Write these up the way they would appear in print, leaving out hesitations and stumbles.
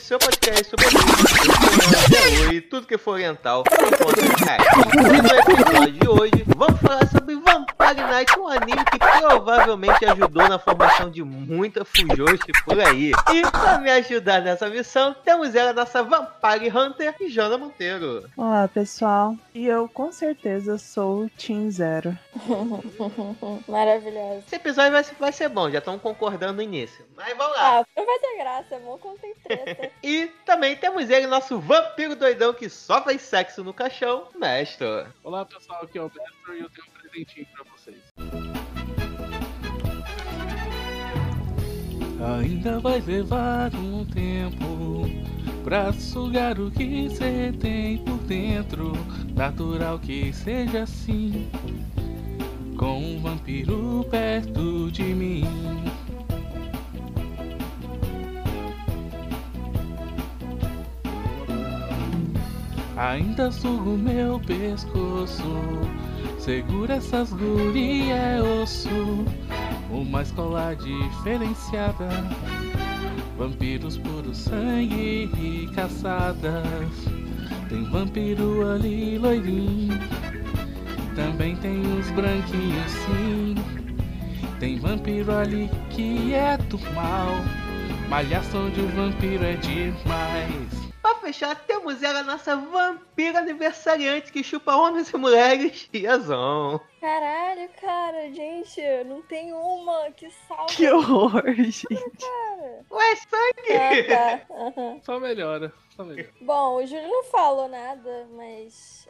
Seu podcast sobre o e tudo que for oriental. No episódio de hoje, vamos falar sobre Vampire Knight, um anime que provavelmente ajudou na formação de muita fujoshi por aí. E pra me ajudar nessa missão, temos ela, nossa Vampire Hunter, Jana Monteiro. Olá, pessoal. E eu, com certeza, sou o Team Zero. Maravilhoso. Esse episódio vai ser bom, já estão concordando no início. Mas vamos lá. Não vai ter graça, é bom conter treta. E também temos ele, nosso vampiro doidão que só faz sexo no caixão, Mestre. Olá, pessoal, aqui é o Mestre e eu tenho um presentinho pra vocês. Ainda vai levar um tempo pra sugar o que cê tem por dentro. Natural que seja assim, com um vampiro perto de mim. Ainda sugo meu pescoço, segura essas gurias é osso. Uma escola diferenciada, vampiros puro sangue e caçadas. Tem vampiro ali loirinho, também tem os branquinhos sim. Tem vampiro ali que é do mal, malhação de vampiro é demais. Pra fechar, temos ela, nossa vampira aniversariante que chupa homens e mulheres, e Azon. Caralho, cara, gente, não tem uma, que salve. Que horror, gente. Cara. Ué, sangue. Ah, tá. Uhum. Só melhora, só melhora. Bom, o Júlio não falou nada, mas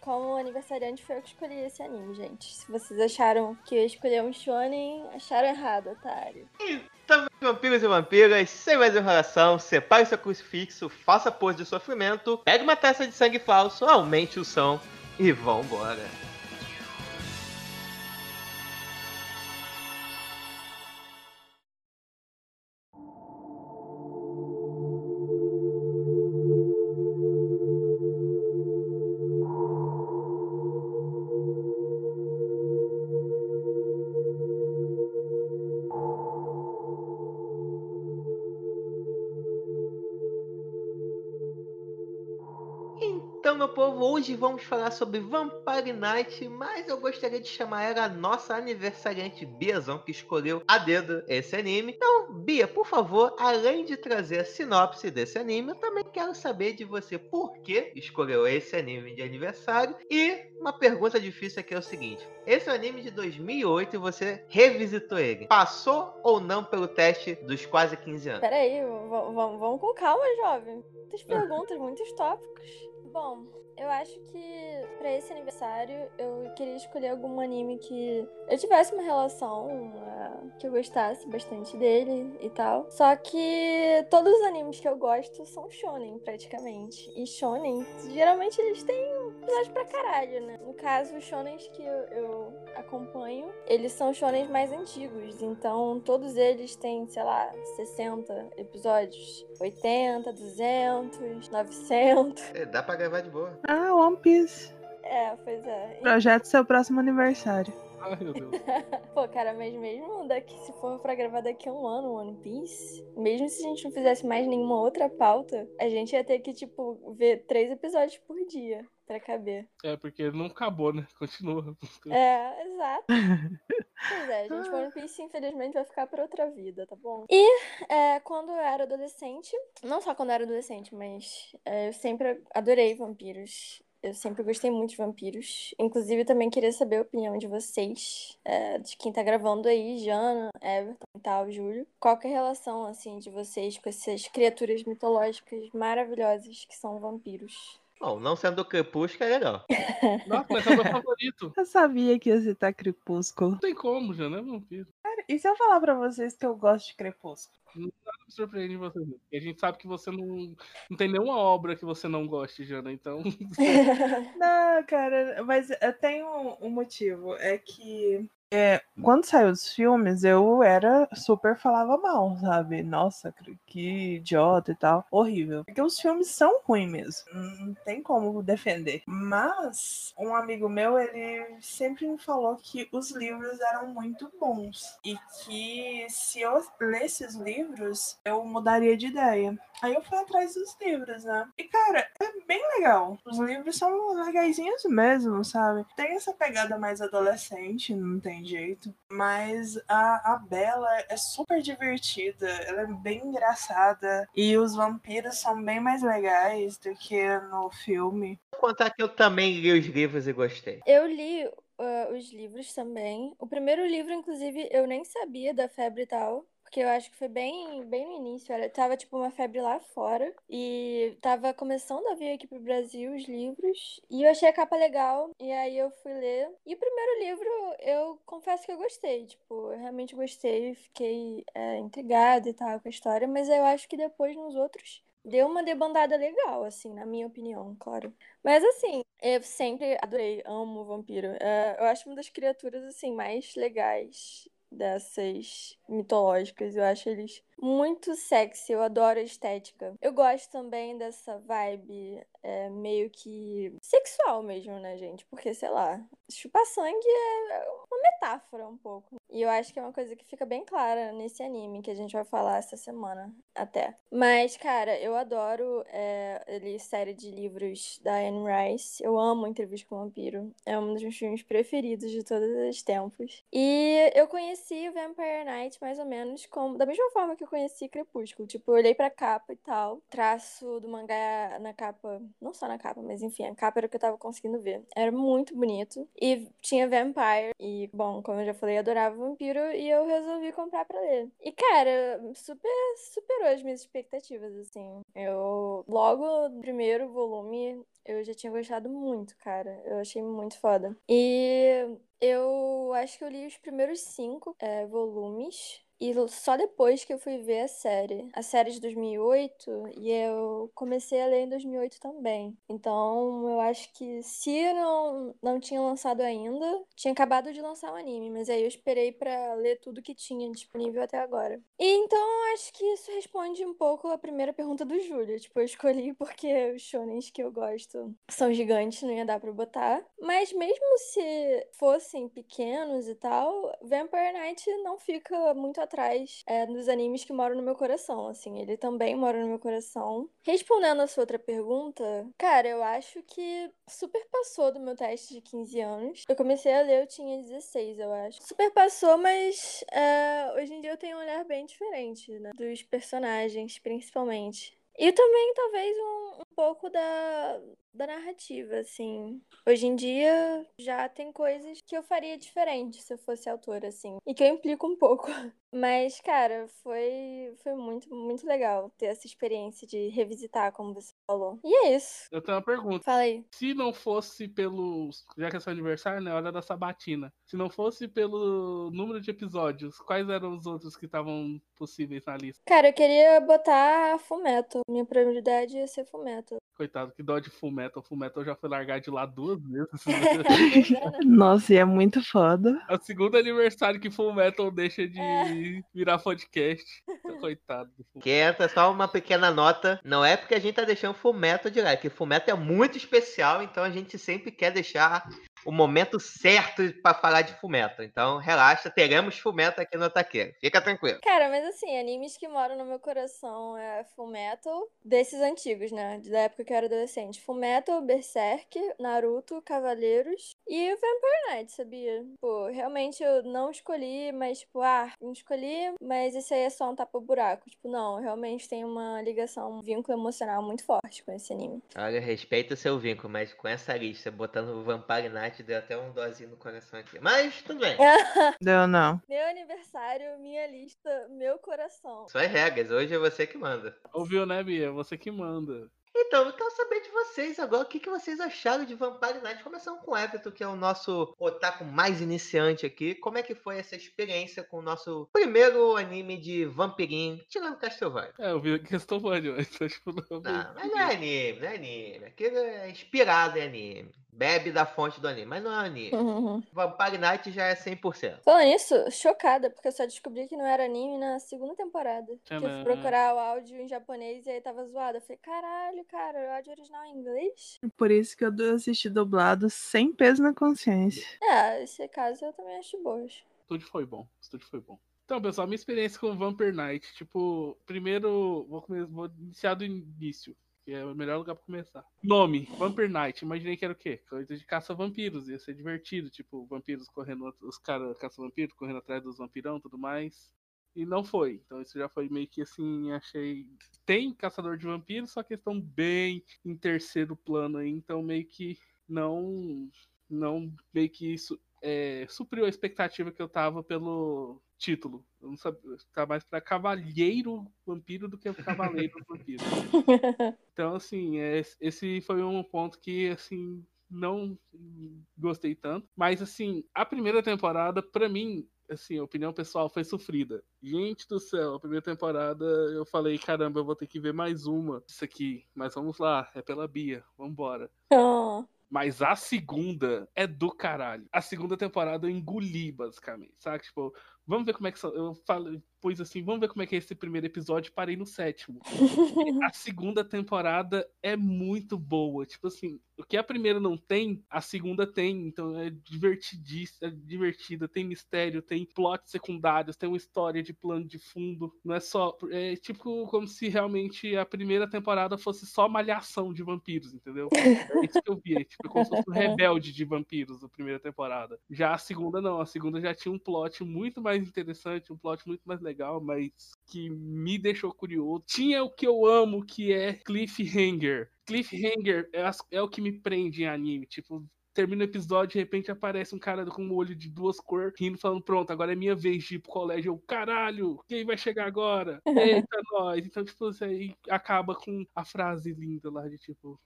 como aniversariante foi eu que escolhi esse anime, gente. Se vocês acharam que eu escolhi um shonen, acharam errado, otário. Então, vampiros e vampiras, sem mais enrolação, separe seu crucifixo, faça pose de sofrimento, pegue uma taça de sangue falso, aumente o som e vambora. Hoje vamos falar sobre Vampire Knight, mas eu gostaria de chamar ela a nossa aniversariante Biazão, que escolheu a dedo esse anime. Então, Bia, por favor, além de trazer a sinopse desse anime, eu também quero saber de você por que escolheu esse anime de aniversário. E uma pergunta difícil aqui é o seguinte: esse anime de 2008 e você revisitou ele, passou ou não pelo teste dos quase 15 anos? Peraí, vamos com calma, jovem. Muitas perguntas, muitos tópicos. Bom, eu acho que pra esse aniversário eu queria escolher algum anime que eu tivesse uma relação, que eu gostasse bastante dele e tal. Só que todos os animes que eu gosto são shonen, praticamente. E shonen, geralmente eles têm um episódio pra caralho, né? No caso, os shonens que eu acompanho, eles são shonens mais antigos. Então, todos eles têm, sei lá, 60 episódios, 80, 200, 900. Dá pra gravar de boa. Ah, One Piece. É, pois é. Projeto seu próximo aniversário. Ai, meu Deus. Pô, cara, mas mesmo daqui, se for pra gravar daqui a um ano o One Piece, mesmo se a gente não fizesse mais nenhuma outra pauta, a gente ia ter que, tipo, ver 3 episódios por dia pra caber. É, porque não acabou, né? Continua. É, exato. Pois é, gente, One Piece infelizmente vai ficar pra outra vida, tá bom? E quando eu era adolescente, não só quando eu era adolescente, mas eu sempre adorei vampiros. Eu sempre gostei muito de vampiros. Inclusive, também queria saber a opinião de vocês, de quem tá gravando aí, Jana, Everton e tal, Júlio. Qual que é a relação, assim, de vocês com essas criaturas mitológicas maravilhosas que são vampiros? Bom, não sendo do Crepúsculo, é legal. Nossa, mas é o meu favorito. Eu sabia que ia citar Crepúsculo. Não tem como, Jana, é vampiro. Cara, e se eu falar pra vocês que eu gosto de Crepúsculo? Nada me surpreende em você. A gente sabe que você não tem nenhuma obra que você não goste, Jana, então... Não, cara, mas eu tenho um motivo. É que Quando saiu dos filmes, eu era super falava mal, sabe? Nossa, que idiota e tal. Horrível. Porque os filmes são ruins mesmo. Não tem como defender. Mas um amigo meu, ele sempre me falou que os livros eram muito bons. E que se eu lesse os livros, eu mudaria de ideia. Aí eu fui atrás dos livros, né? E, cara, é bem legal. Os livros são legaisinhos mesmo, sabe? Tem essa pegada mais adolescente, não tem jeito, mas a Bella é super divertida, ela é bem engraçada e os vampiros são bem mais legais do que no filme. Vou contar que eu também li os livros e gostei. Eu li os livros também. O primeiro livro, inclusive, eu nem sabia da febre e tal. Que eu acho que foi bem no início. Olha, tava tipo uma febre lá fora. E tava começando a vir aqui pro Brasil os livros. E eu achei a capa legal. E aí eu fui ler. E o primeiro livro, eu confesso que eu gostei. Tipo, eu realmente gostei. Fiquei intrigada e tal com a história. Mas eu acho que depois, nos outros, deu uma debandada legal, assim, na minha opinião, claro. Mas assim, eu sempre adorei, amo o vampiro. Eu acho uma das criaturas, assim, mais legais dessas mitológicas. Eu acho eles muito sexy, eu adoro a estética. Eu gosto também dessa vibe meio que sexual mesmo, né, gente? Porque, sei lá, chupar sangue é uma metáfora um pouco. E eu acho que é uma coisa que fica bem clara nesse anime, que a gente vai falar essa semana até. Mas, cara, eu adoro a série de livros da Anne Rice. Eu amo Entrevista com o Vampiro. É um dos meus filmes preferidos de todos os tempos. E eu conheci o Vampire Knight mais ou menos da mesma forma que eu conheci Crepúsculo. Tipo, eu olhei pra capa e tal. Traço do mangá na capa, não só na capa, mas enfim, a capa era o que eu tava conseguindo ver. Era muito bonito. E tinha Vampire. E, bom, como eu já falei, adorava vampiro e eu resolvi comprar pra ler. E, cara, superou as minhas expectativas, assim. Eu, logo no primeiro volume, eu já tinha gostado muito, cara. Eu achei muito foda. E eu acho que eu li os primeiros 5 volumes. E só depois que eu fui ver a série de 2008, e eu comecei a ler em 2008 também. Então, eu acho que se não tinha lançado ainda, tinha acabado de lançar o anime, mas aí eu esperei pra ler tudo que tinha disponível até agora. E então, acho que isso responde um pouco a primeira pergunta do Júlio. Tipo, eu escolhi porque os shonens que eu gosto são gigantes, não ia dar pra botar. Mas mesmo se fossem pequenos e tal, Vampire Knight não fica muito atrás dos animes que moram no meu coração, assim. Ele também mora no meu coração. Respondendo a sua outra pergunta, cara, eu acho que super passou do meu teste de 15 anos. Eu comecei a ler, eu tinha 16, eu acho. Super passou, mas hoje em dia eu tenho um olhar bem diferente, né? Dos personagens, principalmente. E também, talvez, um pouco da narrativa, assim. Hoje em dia, já tem coisas que eu faria diferente se eu fosse autora, assim. E que eu implico um pouco. Mas, cara, foi muito, muito legal ter essa experiência de revisitar, como você falou. E é isso. Eu tenho uma pergunta. Fala aí. Se não fosse pelo... Já que é seu aniversário, né? Hora da sabatina. Se não fosse pelo número de episódios, quais eram os outros que estavam possíveis na lista? Cara, eu queria botar Fullmetal. Minha prioridade ia ser Fullmetal. Coitado, que dó de Fullmetal. Fullmetal já foi largado de lá 2 vezes. Nossa, e é muito foda. É o segundo aniversário que Fullmetal deixa de... virar podcast. Coitado. Quieta, só uma pequena nota. Não é porque a gente tá deixando Fullmetal de lado, porque Fullmetal é muito especial, então a gente sempre quer deixar o momento certo pra falar de Fullmetal. Então, relaxa, teremos Fullmetal aqui no Ataqueiro. Fica tranquilo. Cara, mas assim, animes que moram no meu coração é Fullmetal, desses antigos, né? Da época que eu era adolescente. Fullmetal, Berserk, Naruto, Cavaleiros e Vampire Knight, sabia? Pô, realmente eu não escolhi, mas tipo, não escolhi, mas esse aí é só um tapa-buraco. Tipo, não, realmente tem uma ligação, um vínculo emocional muito forte com esse anime. Olha, respeita o seu vínculo, mas com essa lista, botando o Vampire Knight, deu até um dozinho no coração aqui. Mas tudo bem. Deu não. Meu aniversário, minha lista, meu coração. Só as regras, hoje é você que manda. Ouviu, né, Bia? Você que manda. Então, eu quero saber de vocês agora o que vocês acharam de Vampire Knight. Começando com o Everton, que é o nosso otaku mais iniciante aqui. Como é que foi essa experiência com o nosso primeiro anime de vampirinho, tirando Castlevania? Eu vi Castlevania, mas acho que não. Não, mas não é anime, não é anime. Aquilo é inspirado em anime. Bebe da fonte do anime, mas não é anime. Uhum. Vampire Knight já é 100%. Falando nisso, chocada, porque eu só descobri que não era anime na segunda temporada. Que eu fui procurar o áudio em japonês e aí tava zoado. Eu falei, caralho, cara, o áudio original em inglês? Por isso que eu assisti dublado sem peso na consciência. É, esse caso eu também acho boas. Tudo foi bom, tudo foi bom. Então, pessoal, minha experiência com Vampire Knight. Tipo, primeiro, vou iniciar do início. Que é o melhor lugar pra começar. Nome, Vampire Knight. Imaginei que era o quê? Coisa de caça-vampiros. Ia ser divertido. Tipo, vampiros correndo... Os caras caça-vampiros correndo atrás dos vampirão e tudo mais. E não foi. Então isso já foi meio que assim... Achei... Tem caçador de vampiros, só que estão bem em terceiro plano aí. Então meio que não meio que isso... supriu a expectativa que eu tava pelo... título. Eu não sabia, tá mais pra Cavaleiro Vampiro do que Cavaleiro Vampiro. Então, assim, esse foi um ponto que, assim, não gostei tanto. Mas, assim, a primeira temporada, pra mim, assim, a opinião pessoal foi sofrida. Gente do céu, a primeira temporada eu falei, caramba, eu vou ter que ver mais uma isso aqui. Mas vamos lá, é pela Bia, vambora. Oh. Mas a segunda é do caralho. A segunda temporada eu engoli, basicamente, sabe? Tipo, vamos ver como é que... Eu falo, pois assim, vamos ver como é que é esse primeiro episódio. Parei no 7º. A segunda temporada é muito boa. Tipo assim, o que a primeira não tem, a segunda tem. Então é divertidíssima, é divertida. Tem mistério, tem plots secundários, tem uma história de plano de fundo. Não é só... É tipo como se realmente a primeira temporada fosse só malhação de vampiros, entendeu? É isso que eu vi. É tipo, como se fosse um rebelde de vampiros a primeira temporada. Já a segunda não. A segunda já tinha um plot muito mais interessante, um plot muito mais legal, mas que me deixou curioso. Tinha o que eu amo, que é cliffhanger. Cliffhanger é o que me prende em anime. Tipo, termina o episódio, de repente aparece um cara com um olho de duas cores, rindo, falando, pronto, agora é minha vez de ir pro colégio. Eu, caralho, quem vai chegar agora? Eita, nós. Então, tipo, isso aí acaba com a frase linda lá de, tipo...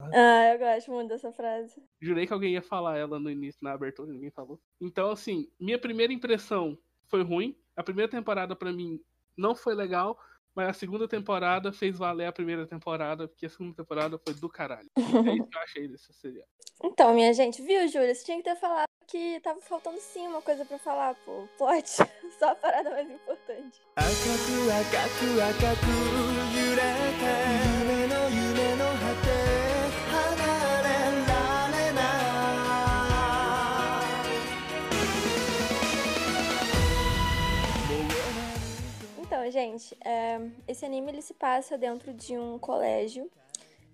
Ah, eu gosto muito dessa frase. Jurei que alguém ia falar ela no início, na abertura, ninguém falou. Então, assim, minha primeira impressão foi ruim. A primeira temporada, pra mim, não foi legal, mas a segunda temporada fez valer a primeira temporada, porque a segunda temporada foi do caralho. É isso que eu achei desse serial. Então, minha gente, viu, Júlia? Você tinha que ter falado que tava faltando sim uma coisa pra falar, pô. Plot, só a parada mais importante. Akaku, akaku, akaku, yurete, yume no yume no hate. Então, gente, esse anime ele se passa dentro de um colégio,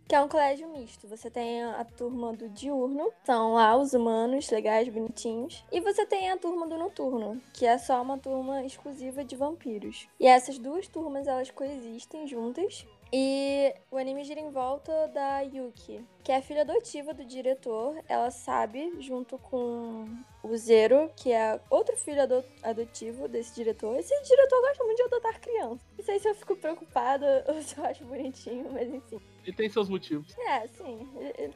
que é um colégio misto. Você tem a turma do diurno, são lá os humanos, legais, bonitinhos. E você tem a turma do noturno, que é só uma turma exclusiva de vampiros. E essas duas turmas, elas coexistem juntas. E o anime gira em volta da Yuki, que é a filha adotiva do diretor. Ela sabe, junto com o Zero, que é outro filho adotivo desse diretor. Esse diretor gosta muito de adotar criança. Não sei se eu fico preocupada ou se eu acho bonitinho, mas enfim. Ele tem seus motivos. É, sim.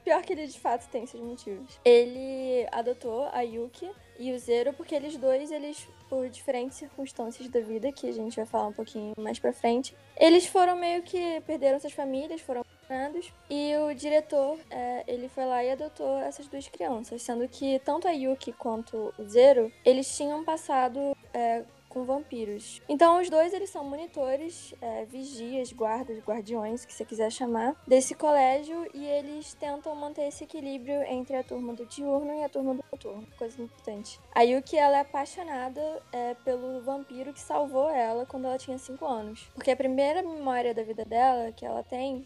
Pior que ele, de fato, tem seus motivos. Ele adotou a Yuki e o Zero porque eles dois, por diferentes circunstâncias da vida, que a gente vai falar um pouquinho mais pra frente, eles foram meio que... perderam suas famílias, foram abandonados. E o diretor, ele foi lá e adotou essas duas crianças, sendo que tanto a Yuki quanto o Zero, eles tinham passado... com vampiros. Então os dois eles são monitores, vigias, guardas, guardiões, que você quiser chamar, desse colégio, e eles tentam manter esse equilíbrio entre a turma do diurno e a turma do noturno, coisa importante. A Yuki, ela é apaixonada pelo vampiro que salvou ela quando ela tinha 5 anos, porque a primeira memória da vida dela que ela tem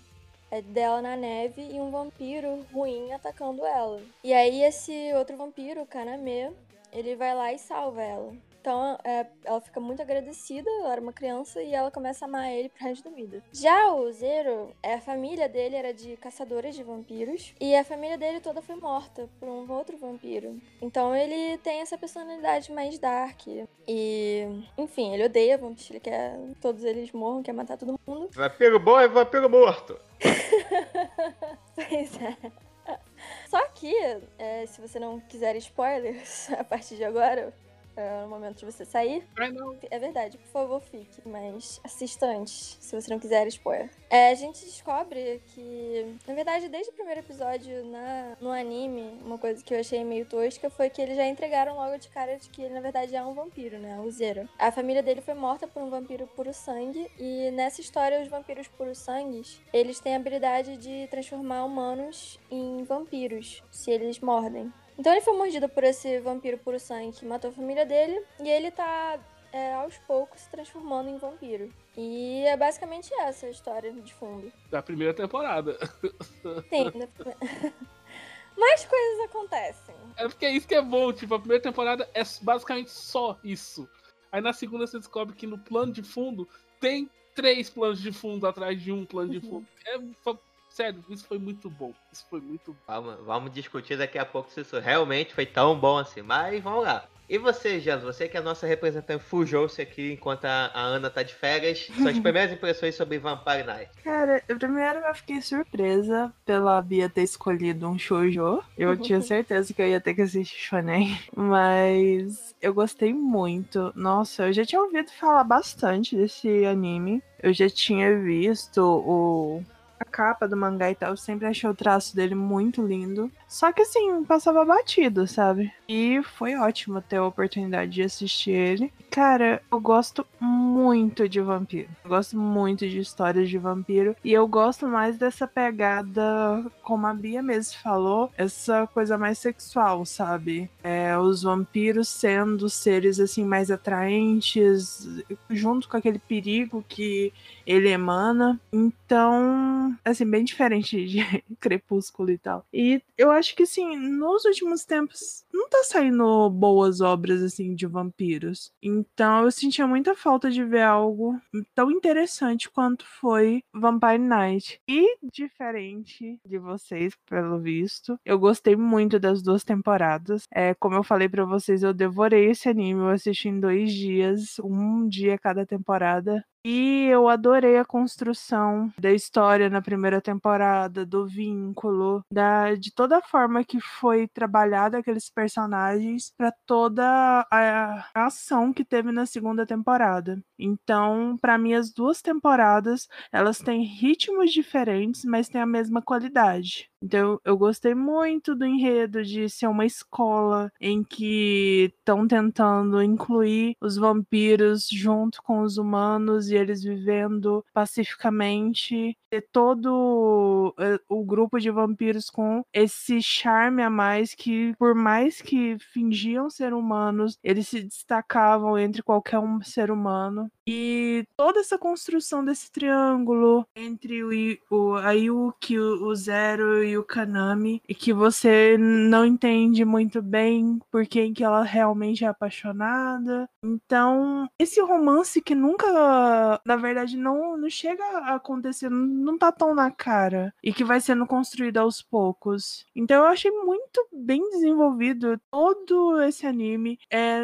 é dela na neve e um vampiro ruim atacando ela. E aí esse outro vampiro, o Kaname, ele vai lá e salva ela. Então, ela fica muito agradecida, ela era uma criança, e ela começa a amar ele pro resto da vida. Já o Zero, a família dele era de caçadores de vampiros, e a família dele toda foi morta por um outro vampiro. Então, ele tem essa personalidade mais dark. E, enfim, ele odeia vampiros, ele quer todos eles morram, quer matar todo mundo. Vampiro bom é vampiro morto! Pois é. Só que, se você não quiser spoilers a partir de agora... É o momento de você sair. É verdade, por favor, fique. Mas assista antes, se você não quiser spoiler. É, a gente descobre que, na verdade, desde o primeiro episódio no anime, uma coisa que eu achei meio tosca foi que eles já entregaram logo de cara de que ele, na verdade, é um vampiro, né? O Zero. A família dele foi morta por um vampiro puro-sangue. E nessa história, os vampiros puro-sangues, eles têm a habilidade de transformar humanos em vampiros, se eles mordem. Então ele foi mordido por esse vampiro puro-sangue que matou a família dele. E ele tá, aos poucos, se transformando em vampiro. E é basicamente essa a história de fundo. Da primeira temporada. Sim, da primeira... Mais coisas acontecem. É porque é isso que é bom, tipo, a primeira temporada é basicamente só isso. Aí na segunda você descobre que no plano de fundo tem 3 planos de fundo atrás de um plano de fundo. Sério, isso foi muito bom. Isso foi muito bom. Vamos discutir daqui a pouco se isso realmente foi tão bom assim. Mas vamos lá. E você, Jans? Você que é a nossa representante Fujou-se aqui enquanto a Ana tá de férias. Suas primeiras impressões sobre Vampire Knight. Cara, primeiro eu fiquei surpresa pela Bia ter escolhido um shoujo. Eu tinha certeza que eu ia ter que assistir shonen. Mas eu gostei muito. Nossa, eu já tinha ouvido falar bastante desse anime. Eu já tinha visto a capa do mangá e tal, eu sempre achei o traço dele muito lindo. Só que assim, passava batido, sabe? E foi ótimo ter a oportunidade de assistir ele. Cara, eu gosto muito de vampiro. Eu gosto muito de histórias de vampiro. E eu gosto mais dessa pegada, como a Bia mesmo falou, essa coisa mais sexual, sabe? Os vampiros sendo seres assim mais atraentes, junto com aquele perigo que ele emana. Então... assim, bem diferente de Crepúsculo e tal. E eu acho que, assim, nos últimos tempos não tá saindo boas obras, assim, de vampiros. Então eu sentia muita falta de ver algo tão interessante quanto foi Vampire Knight. E, diferente de vocês, pelo visto, eu gostei muito das 2 temporadas. Como eu falei pra vocês, eu devorei esse anime, eu assisti em 2 dias, um dia cada temporada. E eu adorei a construção da história na primeira temporada, do vínculo, de toda a forma que foi trabalhada aqueles personagens pra toda a ação que teve na segunda temporada. Então, pra mim, as 2 temporadas, elas têm ritmos diferentes, mas têm a mesma qualidade. Então, eu gostei muito do enredo de ser uma escola em que estão tentando incluir os vampiros junto com os humanos e eles vivendo pacificamente. Ter todo o grupo de vampiros com esse charme a mais que, por mais que fingiam ser humanos, eles se destacavam entre qualquer ser humano. E toda essa construção desse triângulo entre o Ayuki, o Zero e o Kanami, e que você não entende muito bem por quem que ela realmente é apaixonada. Então, esse romance que nunca, na verdade, não chega a acontecer, não tá tão na cara, e que vai sendo construído aos poucos. Então eu achei muito bem desenvolvido todo esse anime.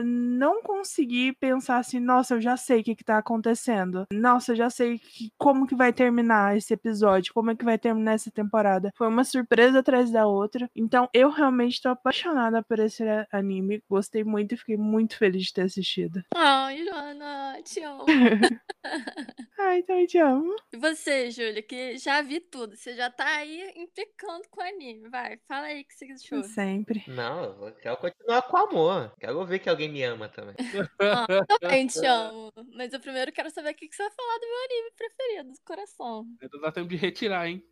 Não consegui pensar assim, nossa, eu já sei o que tá acontecendo. Nossa, eu já sei como que vai terminar esse episódio, como é que vai terminar essa temporada. Foi uma surpresa atrás da outra. Então, eu realmente tô apaixonada por esse anime. Gostei muito e fiquei muito feliz de ter assistido. Ai, Joana, te amo. Ai, também te amo. E você, Júlia, que já vi tudo. Você já tá aí implicando com o anime. Vai, fala aí o que você achou. Sempre. Não, eu quero continuar com amor. Quero ver que alguém me ama também. Eu também te amo. Mas eu primeiro quero saber o que você vai falar do meu anime preferido, do coração. Ainda dá tempo de retirar, hein?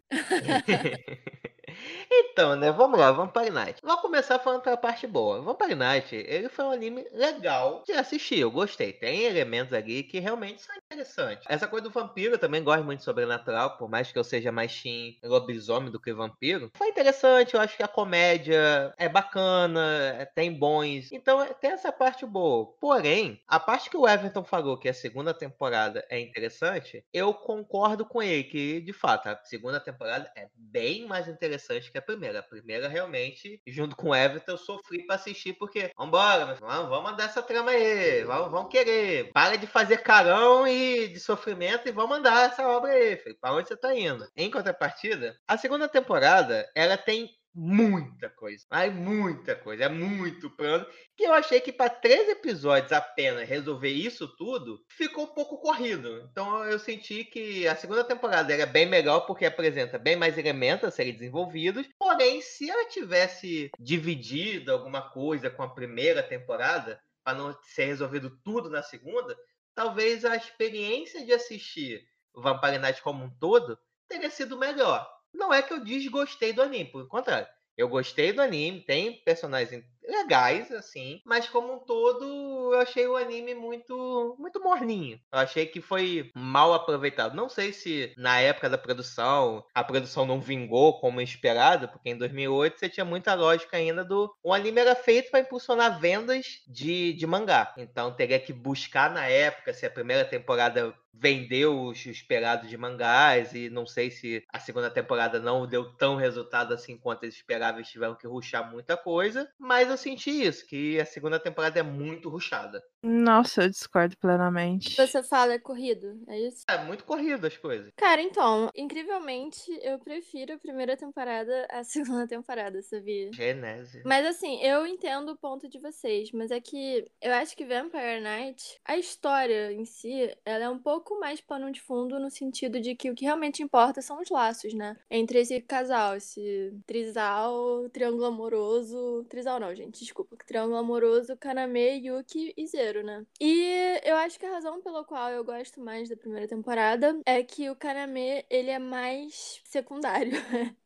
Então, né, vamos lá, Vampire Knight. Vamos começar falando pela parte boa. Vampire Knight, ele foi um anime legal de assistir, eu gostei. Tem elementos ali que realmente são interessantes. Essa coisa do vampiro, eu também gosto muito de sobrenatural, por mais que eu seja mais team lobisomem do que vampiro. Foi interessante, eu acho que a comédia é bacana, tem bons. Então, tem essa parte boa. Porém, a parte que o Everton falou, que a segunda temporada é interessante, eu concordo com ele, que de fato, a segunda temporada é bem mais interessante que a primeira. A primeira, realmente, junto com o Everton, eu sofri pra assistir, porque vambora, vamos mandar essa trama aí, vamos querer. Para de fazer carão e de sofrimento e vamos mandar essa obra aí, filho. Pra onde você tá indo? Em contrapartida, a segunda temporada, ela tem muita coisa, mas muita coisa, é muito plano. E eu achei que para 3 episódios apenas resolver isso tudo, ficou um pouco corrido. Então eu senti que a segunda temporada era bem melhor, porque apresenta bem mais elementos a serem desenvolvidos. Porém, se ela tivesse dividido alguma coisa com a primeira temporada, para não ser resolvido tudo na segunda, talvez a experiência de assistir o Vampire Knight como um todo teria sido melhor. Não é que eu desgostei do anime, pelo contrário. Eu gostei do anime, tem personagens legais, assim, mas como um todo eu achei o anime muito morninho. Eu achei que foi mal aproveitado. Não sei se na época da produção, a produção não vingou como esperado, porque em 2008 você tinha muita lógica ainda do... O anime era feito para impulsionar vendas de mangá. Então teria que buscar na época se a primeira temporada vendeu o esperado de mangás, e não sei se a segunda temporada não deu tão resultado assim quanto eles esperavam, eles tiveram que rushar muita coisa, mas eu senti isso, que a segunda temporada é muito rushada. Nossa, eu discordo plenamente. Você fala é corrido, é isso? É muito corrido as coisas. Cara, então, incrivelmente, eu prefiro a primeira temporada à segunda temporada, sabia? Genésio. Mas assim, eu entendo o ponto de vocês, mas é que eu acho que Vampire Knight, a história em si, ela é um pouco mais pano de fundo no sentido de que o que realmente importa são os laços, né? Entre esse casal, esse trisal, triângulo amoroso... Trisal não, gente, desculpa. Triângulo amoroso, Kaname, Yuki e Zero. Né? E eu acho que a razão pela qual eu gosto mais da primeira temporada é que o Kaname, ele é mais secundário.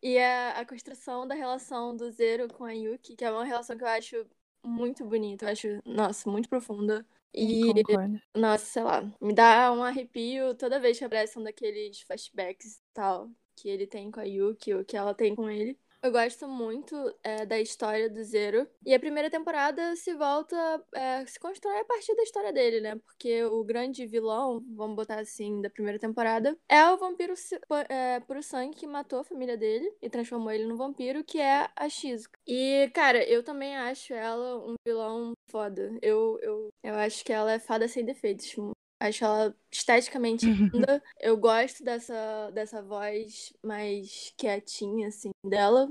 E a construção da relação do Zero com a Yuki, que é uma relação que eu acho muito bonita, eu acho, nossa, muito profunda. E, concordo. Nossa, sei lá, me dá um arrepio toda vez que aparece um daqueles flashbacks e tal, que ele tem com a Yuki, ou que ela tem com ele. Eu gosto muito da história do Zero. E a primeira temporada se volta... se constrói a partir da história dele, né? Porque o grande vilão, vamos botar assim, da primeira temporada, é o vampiro puro sangue que matou a família dele e transformou ele num vampiro, que é a Shizuka. E, cara, eu também acho ela um vilão foda. Eu acho que ela é fada sem defeitos. Acho ela esteticamente linda. Eu gosto dessa voz mais quietinha, assim, dela.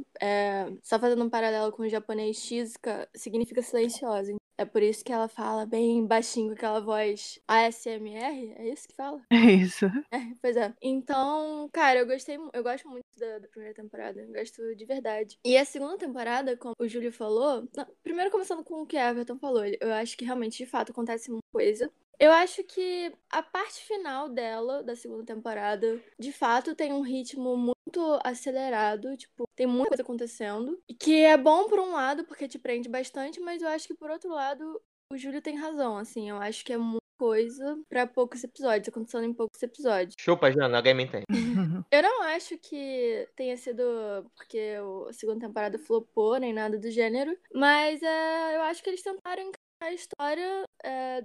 Só fazendo um paralelo com o japonês, Shizuka significa silenciosa. É por isso que ela fala bem baixinho com aquela voz ASMR. É isso que fala? É isso. É, pois é. Então, cara, eu gosto muito da primeira temporada. Eu gosto de verdade. E a segunda temporada, como o Júlio falou... Primeiro, começando com o que a Everton falou. Eu acho que realmente, de fato, acontece muita coisa. Eu acho que a parte final dela, da segunda temporada, de fato tem um ritmo muito acelerado, tipo, tem muita coisa acontecendo, que é bom por um lado, porque te prende bastante, mas eu acho que por outro lado, o Júlio tem razão, assim, eu acho que é muita coisa pra poucos episódios, acontecendo em poucos episódios. Chupa, Jana, alguém me entende. Eu não acho que tenha sido porque a segunda temporada flopou, nem nada do gênero, mas eu acho que eles tentaram a história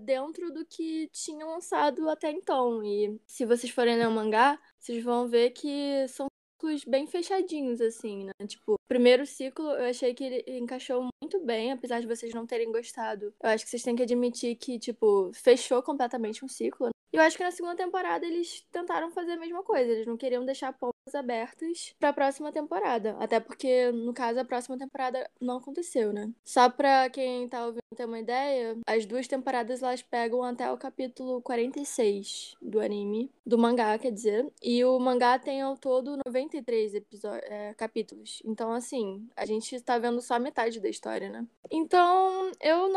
dentro do que tinha lançado até então. E se vocês forem ler o mangá, vocês vão ver que são ciclos bem fechadinhos, assim, né? Tipo, o primeiro ciclo eu achei que ele encaixou muito bem, apesar de vocês não terem gostado. Eu acho que vocês têm que admitir que, tipo, fechou completamente um ciclo, né? E eu acho que na segunda temporada eles tentaram fazer a mesma coisa. Eles não queriam deixar pontas abertas pra próxima temporada. Até porque, no caso, a próxima temporada não aconteceu, né? Só pra quem tá ouvindo ter uma ideia, as 2 temporadas elas pegam até o capítulo 46 do anime. Do mangá, quer dizer. E o mangá tem ao todo 93 capítulos. Então, assim, a gente tá vendo só metade da história, né? Então, eu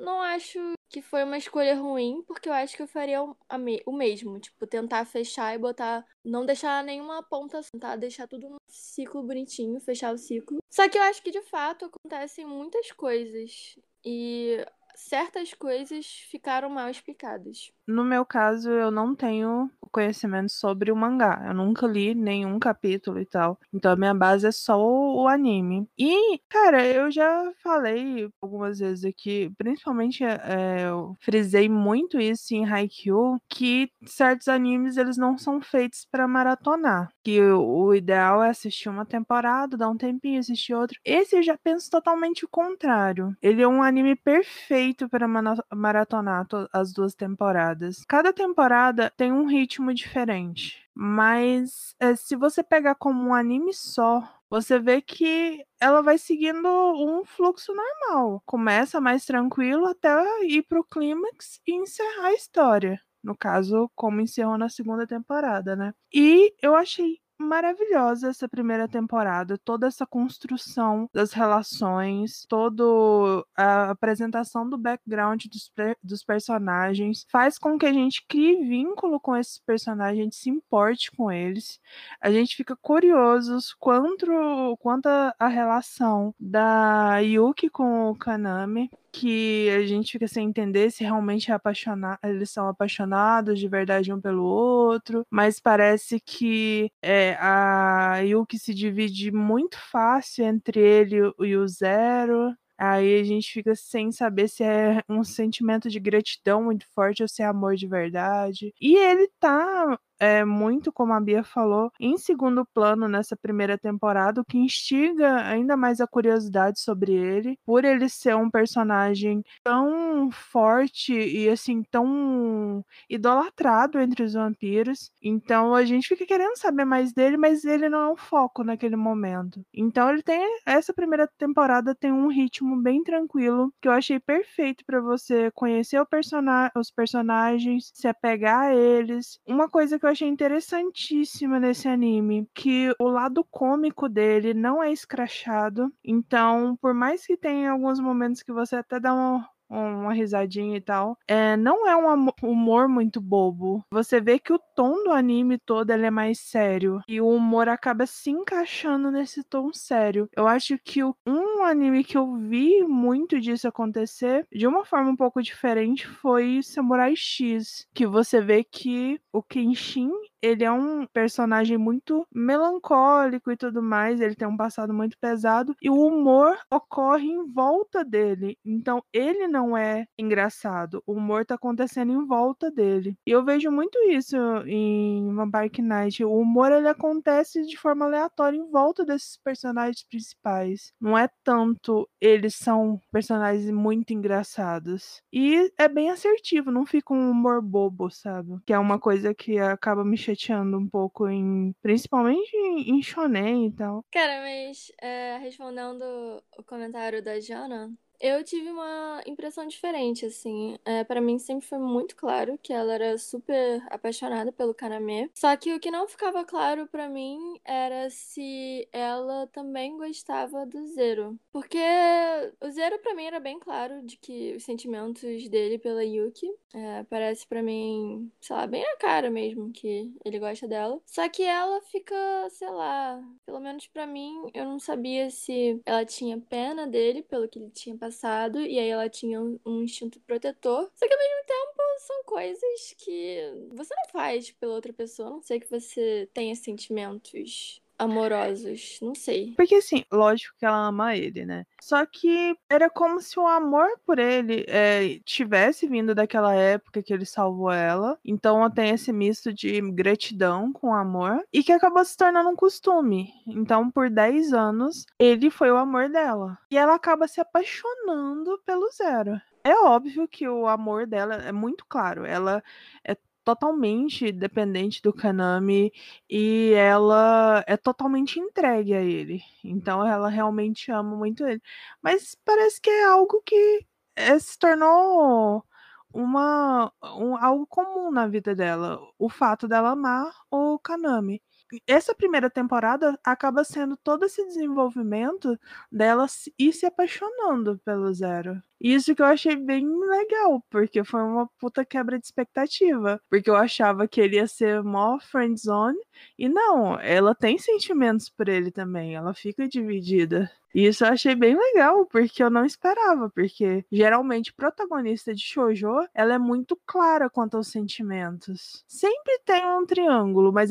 não acho que foi uma escolha ruim, porque eu acho que eu faria o mesmo. Tipo, tentar fechar e botar... Não deixar nenhuma ponta, tá? Deixar tudo num ciclo bonitinho, fechar o ciclo. Só que eu acho que, de fato, acontecem muitas coisas. E certas coisas ficaram mal explicadas. No meu caso, eu não tenho conhecimento sobre o mangá. Eu nunca li nenhum capítulo e tal. Então a minha base é só o anime. E, cara, eu já falei algumas vezes aqui, principalmente eu frisei muito isso em Haikyuu, que certos animes, eles não são feitos pra maratonar. Que o ideal é assistir uma temporada, dar um tempinho, assistir outro. Esse eu já penso totalmente o contrário. Ele é um anime perfeito pra maratonar as 2 temporadas. Cada temporada tem um ritmo diferente, mas se você pegar como um anime só, você vê que ela vai seguindo um fluxo normal. Começa mais tranquilo até ir pro clímax e encerrar a história. No caso, como encerrou na segunda temporada, né? E eu achei maravilhosa essa primeira temporada, toda essa construção das relações, toda a apresentação do background dos personagens, faz com que a gente crie vínculo com esses personagens, a gente se importe com eles, a gente fica curiosos quanto a relação da Yuki com o Kaname, que a gente fica sem entender se realmente eles são apaixonados de verdade um pelo outro, mas parece que a Yuki se divide muito fácil entre ele e o Zero. Aí a gente fica sem saber se é um sentimento de gratidão muito forte ou se é amor de verdade. E ele tá muito, como a Bia falou, em segundo plano nessa primeira temporada, o que instiga ainda mais a curiosidade sobre ele, por ele ser um personagem tão forte e assim, tão idolatrado entre os vampiros. Então a gente fica querendo saber mais dele, mas ele não é um foco naquele momento. Então ele tem, essa primeira temporada tem um ritmo bem tranquilo, que eu achei perfeito pra você conhecer os personagens, se apegar a eles. Uma coisa que eu achei interessantíssima nesse anime, que o lado cômico dele não é escrachado, então por mais que tenha alguns momentos que você até dá uma risadinha e tal, não é um humor muito bobo. Você vê que o tom do anime todo ele é mais sério, e o humor acaba se encaixando nesse tom sério. Eu acho que um anime que eu vi muito disso acontecer, de uma forma um pouco diferente, foi Samurai X, que você vê que o Kenshin, ele é um personagem muito melancólico e tudo mais, ele tem um passado muito pesado, e o humor ocorre em volta dele. Então, ele não é engraçado, o humor tá acontecendo em volta dele. E eu vejo muito isso em Vampire Knight, o humor ele acontece de forma aleatória em volta desses personagens principais. Não é tanto eles são personagens muito engraçados. E é bem assertivo, não fica um humor bobo, sabe? Que é uma coisa que acaba me chateando um pouco, principalmente em shonen e tal. Cara, mas respondendo o comentário da Jana, eu tive uma impressão diferente, assim. Pra mim sempre foi muito claro que ela era super apaixonada pelo Kaname. Só que o que não ficava claro pra mim era se ela também gostava do Zero. Porque o Zero pra mim era bem claro de que os sentimentos dele pela Yuki parece pra mim, sei lá, bem na cara mesmo que ele gosta dela. Só que ela fica, sei lá, pelo menos pra mim, eu não sabia se ela tinha pena dele pelo que ele tinha passado, e aí ela tinha um instinto protetor. Só que ao mesmo tempo são coisas que você não faz pela outra pessoa, a não ser que você tenha sentimentos amorosos, não sei. Porque assim, lógico que ela ama ele, né? Só que era como se o amor por ele tivesse vindo daquela época que ele salvou ela. Então tem esse misto de gratidão com amor, e que acabou se tornando um costume. Então por 10 anos, ele foi o amor dela. E ela acaba se apaixonando pelo Zero. É óbvio que o amor dela é muito claro. Ela é totalmente dependente do Kaname, e ela é totalmente entregue a ele. Então ela realmente ama muito ele. Mas parece que é algo que se tornou algo comum na vida dela, o fato dela amar o Kaname. Essa primeira temporada acaba sendo todo esse desenvolvimento dela ir se apaixonando pelo Zero. Isso que eu achei bem legal, porque foi uma puta quebra de expectativa. Porque eu achava que ele ia ser mó friendzone, e não, ela tem sentimentos por ele também, ela fica dividida. E isso eu achei bem legal, porque eu não esperava, porque geralmente protagonista de shoujo, ela é muito clara quanto aos sentimentos. Sempre tem um triângulo, mas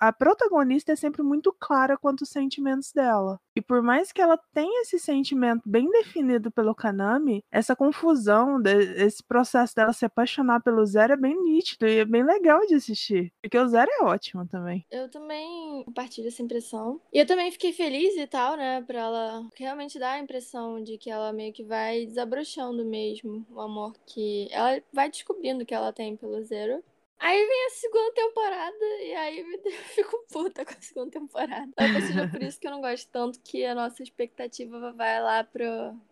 a protagonista é sempre muito clara quanto aos sentimentos dela. E por mais que ela tenha esse sentimento bem definido pelo Kaname, essa confusão, esse processo dela se apaixonar pelo Zero é bem nítido e é bem legal de assistir. Porque o Zero é ótimo também. Eu também compartilho essa impressão. E eu também fiquei feliz e tal, né? Pra ela realmente dar a impressão de que ela meio que vai desabrochando mesmo o amor que ela vai descobrindo que ela tem pelo Zero. Aí vem a segunda temporada e aí eu fico puta com a segunda temporada. Talvez seja por isso que eu não gosto tanto, que a nossa expectativa vai lá pro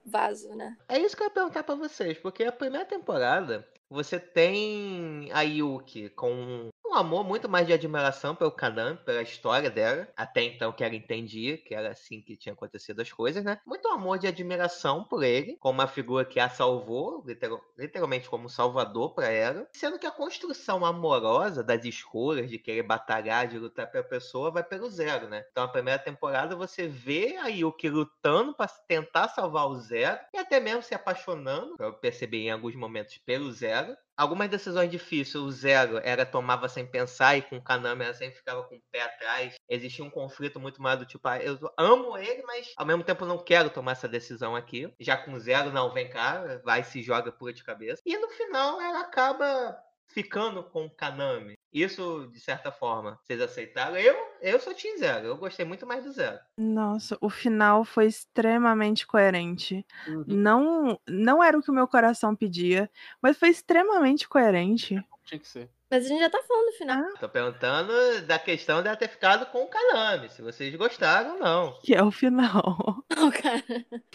vaso, né? É isso que eu ia perguntar pra vocês, porque a primeira temporada você tem a Yuki com um amor muito mais de admiração pelo Kanan, pela história dela, até então que ela entendia que era assim que tinha acontecido as coisas, né? Muito amor de admiração por ele, como uma figura que a salvou, literalmente como um salvador pra ela, sendo que a construção amorosa das escolhas, de querer batalhar, de lutar pela pessoa, vai pelo zero, né? Então a primeira temporada você vê a Yuki lutando pra tentar salvar o zero, e até mesmo se apaixonando, eu percebi em alguns momentos, pelo zero. Algumas decisões difíceis, o Zero tomava sem pensar, e com o Kaname ela sempre ficava com o pé atrás. Existia um conflito muito maior do tipo, eu amo ele, mas ao mesmo tempo não quero tomar essa decisão aqui. Já com o Zero, não, vem cá, vai, se joga pura de cabeça. E no final ela acaba ficando com o Kaname. Isso, de certa forma, vocês aceitaram? Eu sou Team Zero, eu gostei muito mais do Zero. Nossa, o final foi extremamente coerente. Uhum. Não era o que o meu coração pedia, mas foi extremamente coerente. Tinha que ser. Mas a gente já tá falando do final. Tô perguntando da questão de ela ter ficado com o Kaname, se vocês gostaram ou não. Que é o final. Não, cara.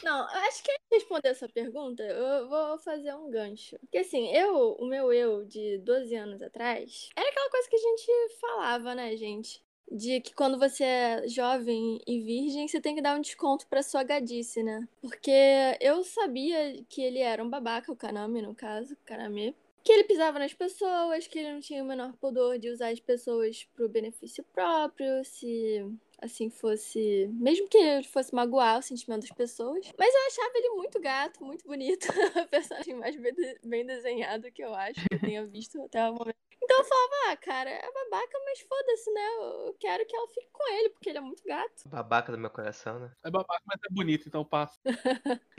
Não, acho que antes de responder essa pergunta, eu vou fazer um gancho. Porque assim, o meu eu de 12 anos atrás, era aquela coisa que a gente falava, né, gente? De que quando você é jovem e virgem, você tem que dar um desconto pra sua gadice, né? Porque eu sabia que ele era um babaca, o Kaname, no caso, o Kaname. Que ele pisava nas pessoas, que ele não tinha o menor pudor de usar as pessoas pro benefício próprio, se assim fosse... Mesmo que ele fosse magoar o sentimento das pessoas. Mas eu achava ele muito gato, muito bonito. O personagem mais bem desenhado que eu acho que eu tenha visto até o momento. Então eu falava, cara, é babaca, mas foda-se, né? Eu quero que ela fique com ele, porque ele é muito gato. Babaca do meu coração, né? É babaca, mas é bonito, então passa.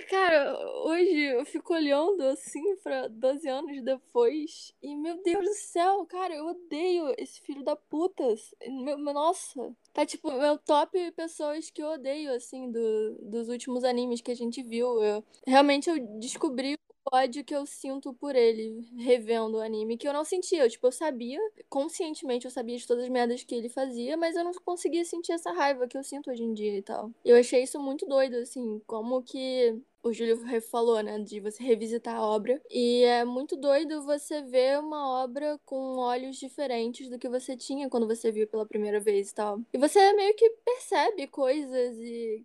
Cara, hoje eu fico olhando assim pra 12 anos depois e, meu Deus do céu, cara, eu odeio esse filho da puta. Nossa, tá tipo meu top pessoas que eu odeio, assim, dos últimos animes que a gente viu. Realmente eu descobri o ódio que eu sinto por ele revendo o anime, que eu não sentia. Eu sabia, conscientemente eu sabia de todas as merdas que ele fazia, mas eu não conseguia sentir essa raiva que eu sinto hoje em dia e tal. Eu achei isso muito doido, assim, como que... O Júlio falou, né, de você revisitar a obra. E é muito doido você ver uma obra com olhos diferentes do que você tinha quando você viu pela primeira vez e tal. E você meio que percebe coisas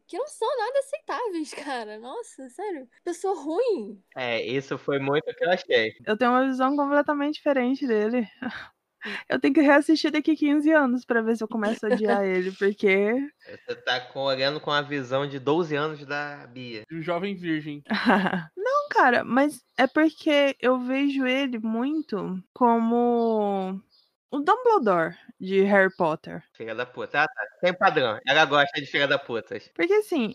que não são nada aceitáveis, cara. Nossa, sério. Pessoa ruim. É, isso foi muito o que eu achei. Eu tenho uma visão completamente diferente dele. Eu tenho que reassistir daqui 15 anos pra ver se eu começo a odiar ele, porque... Você tá olhando com a visão de 12 anos da Bia. De um jovem virgem. Não, cara, mas é porque eu vejo ele muito como o Dumbledore de Harry Potter. Filha da puta. Ah, tá. Tem padrão. Ela gosta de filha da puta. Porque assim,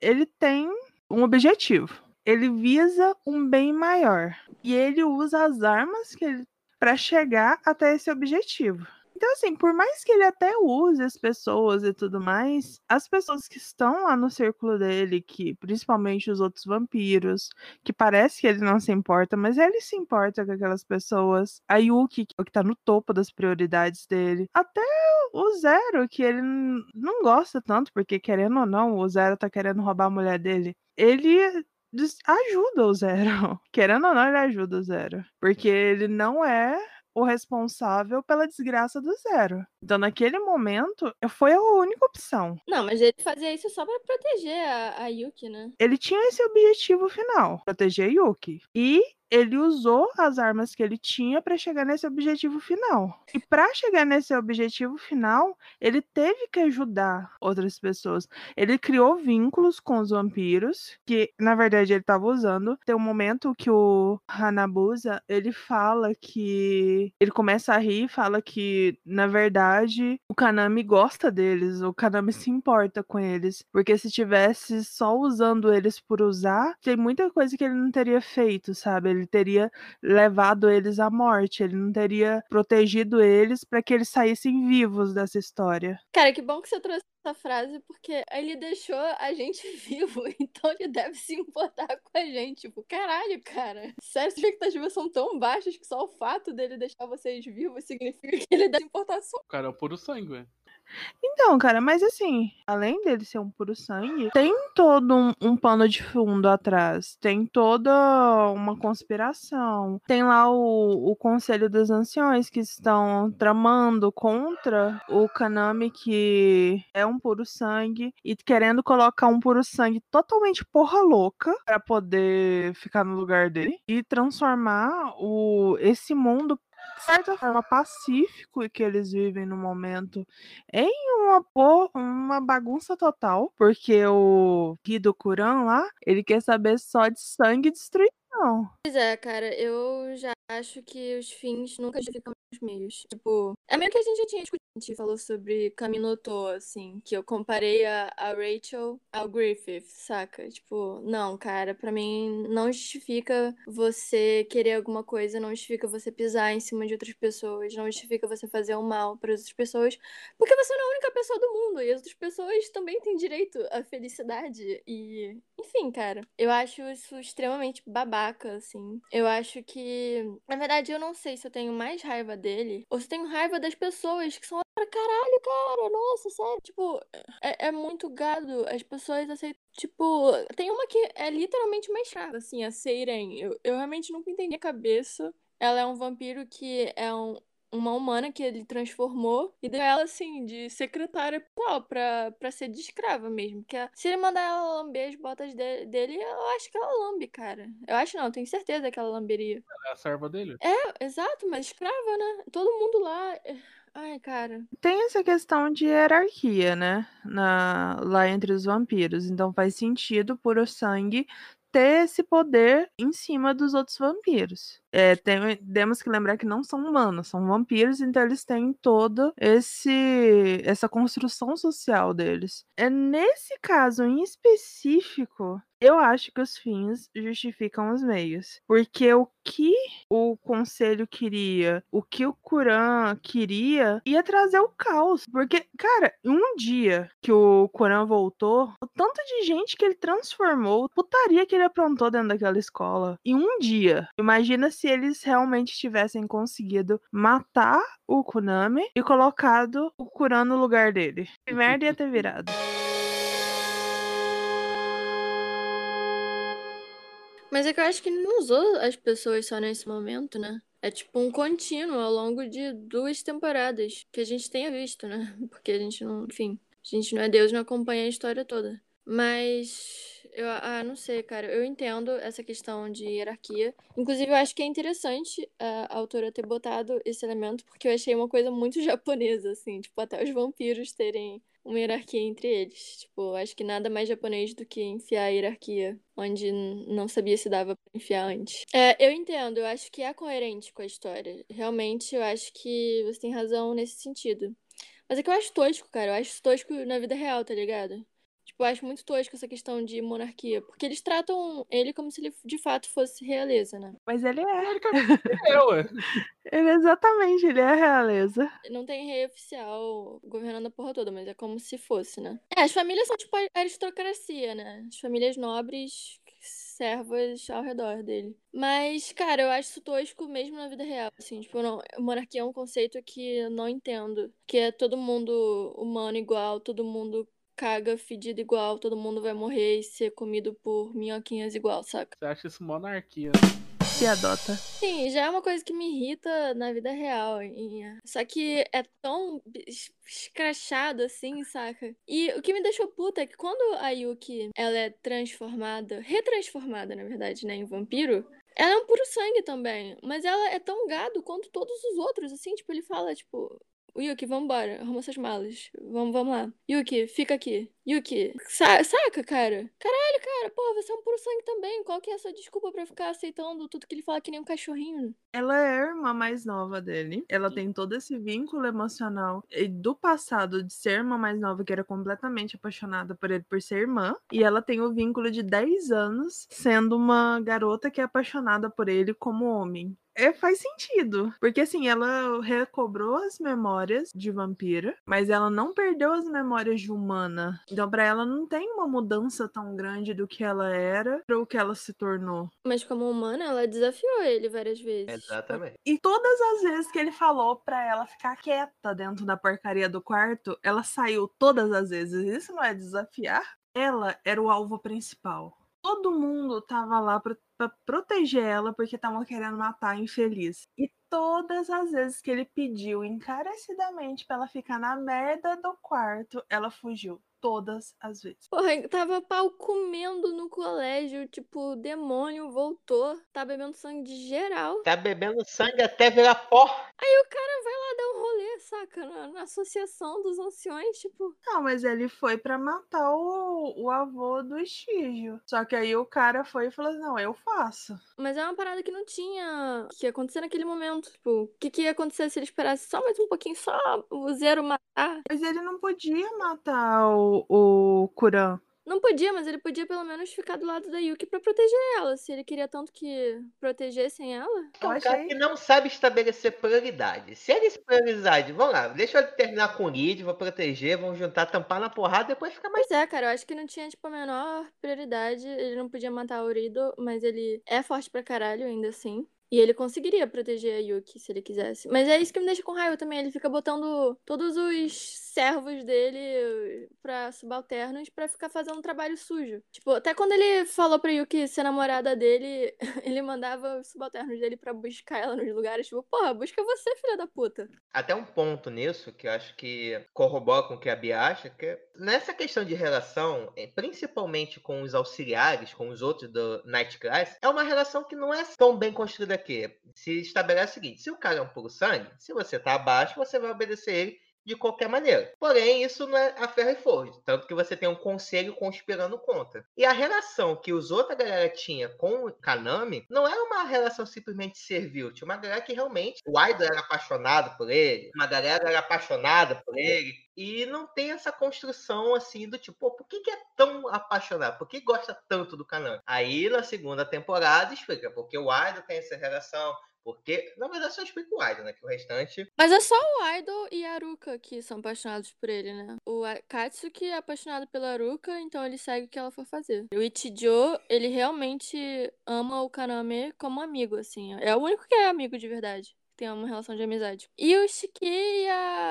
ele tem um objetivo. Ele visa um bem maior. E ele usa as armas que ele pra chegar até esse objetivo. Então, assim, por mais que ele até use as pessoas e tudo mais, as pessoas que estão lá no círculo dele, que principalmente os outros vampiros, que parece que ele não se importa, mas ele se importa com aquelas pessoas. A Yuki, que tá no topo das prioridades dele. Até o Zero, que ele não gosta tanto, porque querendo ou não, o Zero tá querendo roubar a mulher dele. Ele... ajuda o Zero. Querendo ou não, ele ajuda o Zero. Porque ele não é o responsável pela desgraça do Zero. Então, naquele momento, foi a única opção. Não, mas ele fazia isso só pra proteger a Yuki, né? Ele tinha esse objetivo final, proteger a Yuki. E ele usou as armas que ele tinha pra chegar nesse objetivo final. E pra chegar nesse objetivo final, ele teve que ajudar outras pessoas. Ele criou vínculos com os vampiros, que, na verdade, ele tava usando. Tem um momento que o Hanabusa, ele fala que... Ele começa a rir e fala que, na verdade, o Kaname gosta deles, o Kaname se importa com eles, porque se tivesse só usando eles por usar, tem muita coisa que ele não teria feito, sabe? Ele ele teria levado eles à morte, ele não teria protegido eles para que eles saíssem vivos dessa história. Cara, que bom que você trouxe essa frase, porque ele deixou a gente vivo, então ele deve se importar com a gente. Tipo, caralho, cara. Sério, as expectativas são tão baixas que só o fato dele deixar vocês vivos significa que ele deve se importar só. Cara, é o puro sangue, velho. Então, cara, mas assim, além dele ser um puro sangue, tem todo um pano de fundo atrás, tem toda uma conspiração, tem lá o Conselho dos Anciões que estão tramando contra o Kaname, que é um puro sangue, e querendo colocar um puro sangue totalmente porra louca pra poder ficar no lugar dele e transformar esse mundo, de certa forma, pacífico e que eles vivem no momento, em uma bagunça total, porque o Kido Kuran lá, ele quer saber só de sangue e destruição. Pois é, cara, eu já acho que os fins nunca justificam os meios. Tipo, é meio que a gente já tinha discutido, a gente falou sobre Kaminoto, assim, que eu comparei a Rachel ao Griffith, saca? Tipo, não, cara, pra mim não justifica você querer alguma coisa, não justifica você pisar em cima de outras pessoas, não justifica você fazer o mal para outras pessoas, porque você não é a única pessoa do mundo e as outras pessoas também têm direito à felicidade e... Enfim, cara, eu acho isso extremamente babaca, assim. Eu acho que... Na verdade, eu não sei se eu tenho mais raiva dele ou se eu tenho raiva das pessoas que são pra caralho, cara, nossa, sério. Tipo, é muito gado. As pessoas aceitam, tipo, tem uma que é literalmente uma escrava, assim, a Seiren. Eu realmente nunca entendi a cabeça. Ela é um vampiro que é uma humana que ele transformou e deu ela, assim, de secretária pra ser de escrava mesmo. Porque se ele mandar ela lamber as botas dele, eu acho que ela lambe, cara. Eu acho não, eu tenho certeza que ela lamberia. Ela é a serva dele. É, exato, mas escrava, né? Todo mundo lá... Ai, cara. Tem essa questão de hierarquia, né? Lá entre os vampiros. Então faz sentido puro sangue ter esse poder em cima dos outros vampiros. Temos que lembrar que não são humanos, são vampiros, então eles têm toda essa construção social deles. Nesse caso em específico, eu acho que os fins justificam os meios. Porque o que o conselho queria, o que o Kuran queria, ia trazer o caos. Porque, cara, um dia que o Kuran voltou, o tanto de gente que ele transformou, putaria que ele aprontou dentro daquela escola. E um dia, imagina se eles realmente tivessem conseguido matar o Kunami e colocado o Kuran no lugar dele. Que merda ia ter virado. Mas é que eu acho que ele não usou as pessoas só nesse momento, né? É tipo um contínuo ao longo de 2 temporadas que a gente tenha visto, né? Porque a gente não... Enfim, a gente não é Deus, não acompanha a história toda. Mas... Eu não sei, cara. Eu entendo essa questão de hierarquia. Inclusive, eu acho que é interessante a autora ter botado esse elemento, porque eu achei uma coisa muito japonesa, assim. Tipo, até os vampiros terem uma hierarquia entre eles. Tipo, acho que nada mais japonês do que enfiar a hierarquia onde não sabia se dava pra enfiar antes. Eu entendo, eu acho que é coerente com a história. Realmente, eu acho que você tem razão nesse sentido. Mas é que eu acho tosco, cara. Eu acho tosco na vida real, tá ligado? Tipo, eu acho muito tosco essa questão de monarquia. Porque eles tratam ele como se ele de fato fosse realeza, né? Mas ele é. Exatamente, ele é a realeza. Não tem rei oficial governando a porra toda, mas é como se fosse, né? As famílias são tipo aristocracia, né? As famílias nobres, servas ao redor dele. Mas, cara, eu acho isso tosco mesmo na vida real, assim. Tipo, não, monarquia é um conceito que eu não entendo. Que é todo mundo humano igual, todo mundo... caga fedido igual, todo mundo vai morrer e ser comido por minhoquinhas igual, saca? Você acha isso monarquia? Se adota. Sim, já é uma coisa que me irrita na vida real. Só que é tão escrachado assim, saca? E o que me deixou puta é que quando a Yuki, ela é transformada, retransformada, na verdade, né, em vampiro... Ela é um puro sangue também, mas ela é tão gado quanto todos os outros, assim, tipo, ele fala, tipo... Yuki, vambora, arruma suas malas. Vamos lá. Yuki, fica aqui. Yuki, saca, cara? Caralho, cara, porra, você é um puro sangue também. Qual que é a sua desculpa pra ficar aceitando tudo que ele fala que nem um cachorrinho? Ela é a irmã mais nova dele. Ela tem todo esse vínculo emocional do passado de ser a irmã mais nova, que era completamente apaixonada por ele por ser irmã. E ela tem o vínculo de 10 anos sendo uma garota que é apaixonada por ele como homem. Faz sentido, porque assim, ela recobrou as memórias de vampira, mas ela não perdeu as memórias de humana. Então pra ela não tem uma mudança tão grande do que ela era para o que ela se tornou. Mas como humana, ela desafiou ele várias vezes. Exatamente. E todas as vezes que ele falou pra ela ficar quieta dentro da porcaria do quarto, ela saiu todas as vezes. Isso não é desafiar? Ela era o alvo principal. Todo mundo tava lá pra proteger ela, porque estavam querendo matar a infeliz. E todas as vezes que ele pediu encarecidamente pra ela ficar na merda do quarto, ela fugiu. Todas as vezes. Porra, tava pau comendo no colégio, tipo, o demônio voltou, tá bebendo sangue de geral. Tá bebendo sangue até virar pó. Aí o cara vai lá dar um rolê, saca? Na associação dos anciões, tipo... Não, mas ele foi pra matar o avô do Shigio. Só que aí o cara foi e falou, não, eu faço. Mas é uma parada que não tinha que acontecer naquele momento. Tipo, o que ia acontecer se ele esperasse só mais um pouquinho, só o Zero matar? Mas ele não podia matar o Kuran. Não podia, mas ele podia pelo menos ficar do lado da Yuki pra proteger ela, se ele queria tanto que protegessem ela. Então, o cara que não sabe estabelecer prioridade. Se eles priorizarem, vamos lá, deixa eu terminar com o Lid, vou proteger, vão juntar, tampar na porrada, depois fica mais... Pois é, cara, eu acho que não tinha, tipo, a menor prioridade. Ele não podia matar o Rido, mas ele é forte pra caralho, ainda assim. E ele conseguiria proteger a Yuki se ele quisesse. Mas é isso que me deixa com raiva também. Ele fica botando todos os servos dele pra subalternos pra ficar fazendo um trabalho sujo. Tipo, até quando ele falou pra Yuki ser namorada dele, ele mandava os subalternos dele pra buscar ela nos lugares. Tipo, porra, busca você, filha da puta. Até um ponto nisso que eu acho que corrobora com o que a Bia acha, que nessa questão de relação, principalmente com os auxiliares, com os outros do Night Class, é uma relação que não é tão bem construída aqui. Se estabelece o seguinte, se o cara é um puro sangue, se você tá abaixo, você vai obedecer ele de qualquer maneira. Porém, isso não é a ferro e forja, tanto que você tem um conselho conspirando contra. E a relação que os outra galera tinha com o Kaname não era uma relação simplesmente servil, tinha uma galera que realmente, o Aido era apaixonado por ele, uma galera era apaixonada por ele, e não tem essa construção assim do tipo, pô, por que é tão apaixonado? Por que gosta tanto do Kaname? Aí, na segunda temporada, explica, porque o Aido tem essa relação... Porque, na verdade, só explica o Aido, né? Que o restante... Mas é só o Aido e a Aruka que são apaixonados por ele, né? O Akatsuki é apaixonado pela Aruka, então ele segue o que ela for fazer. O Ichijo, ele realmente ama o Kaname como amigo, assim. É o único que é amigo de verdade. Tem uma relação de amizade. E o Shiki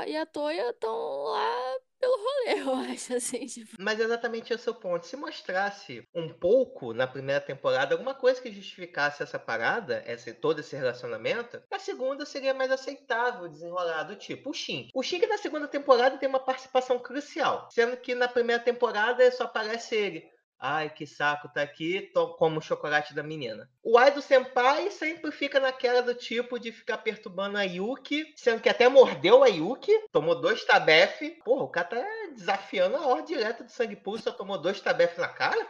e a Toya estão lá... pelo rolê, eu acho, assim, tipo... Mas exatamente esse é o ponto. Se mostrasse um pouco, na primeira temporada, alguma coisa que justificasse essa parada, todo esse relacionamento, na segunda seria mais aceitável, desenrolado, tipo o Shin. O Shin que na segunda temporada tem uma participação crucial, sendo que na primeira temporada só aparece ele. Ai, que saco, tá aqui, como o chocolate da menina. O Aido Senpai sempre fica naquela do tipo de ficar perturbando a Yuki, sendo que até mordeu a Yuki, tomou 2 tabefes. Porra, o cara tá desafiando a ordem direta do sangue puro, só tomou 2 tabefes na cara.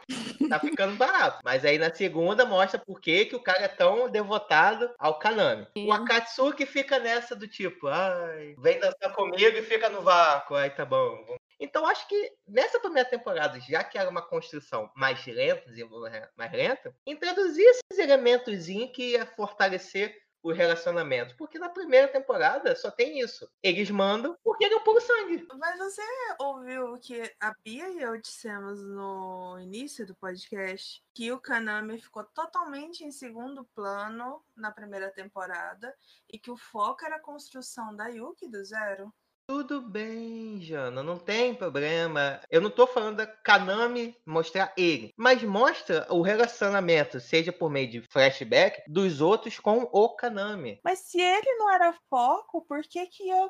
Tá ficando barato. Mas aí na segunda mostra por que o cara é tão devotado ao Kaname. O Akatsuki fica nessa do tipo, ai, vem dançar comigo e fica no vácuo. Ai, tá bom, vamos. Então, acho que nessa primeira temporada, já que era uma construção mais lenta, introduzir esses elementozinhos que ia fortalecer o relacionamento. Porque na primeira temporada só tem isso. Eles mandam porque ele é um puro sangue. Mas você ouviu o que a Bia e eu dissemos no início do podcast? Que o Kaname ficou totalmente em segundo plano na primeira temporada e que o foco era a construção da Yuki do Zero. Tudo bem, Jana, não tem problema. Eu não tô falando da Kaname mostrar ele, mas mostra o relacionamento, seja por meio de flashback, dos outros com o Kaname. Mas se ele não era foco, por que ia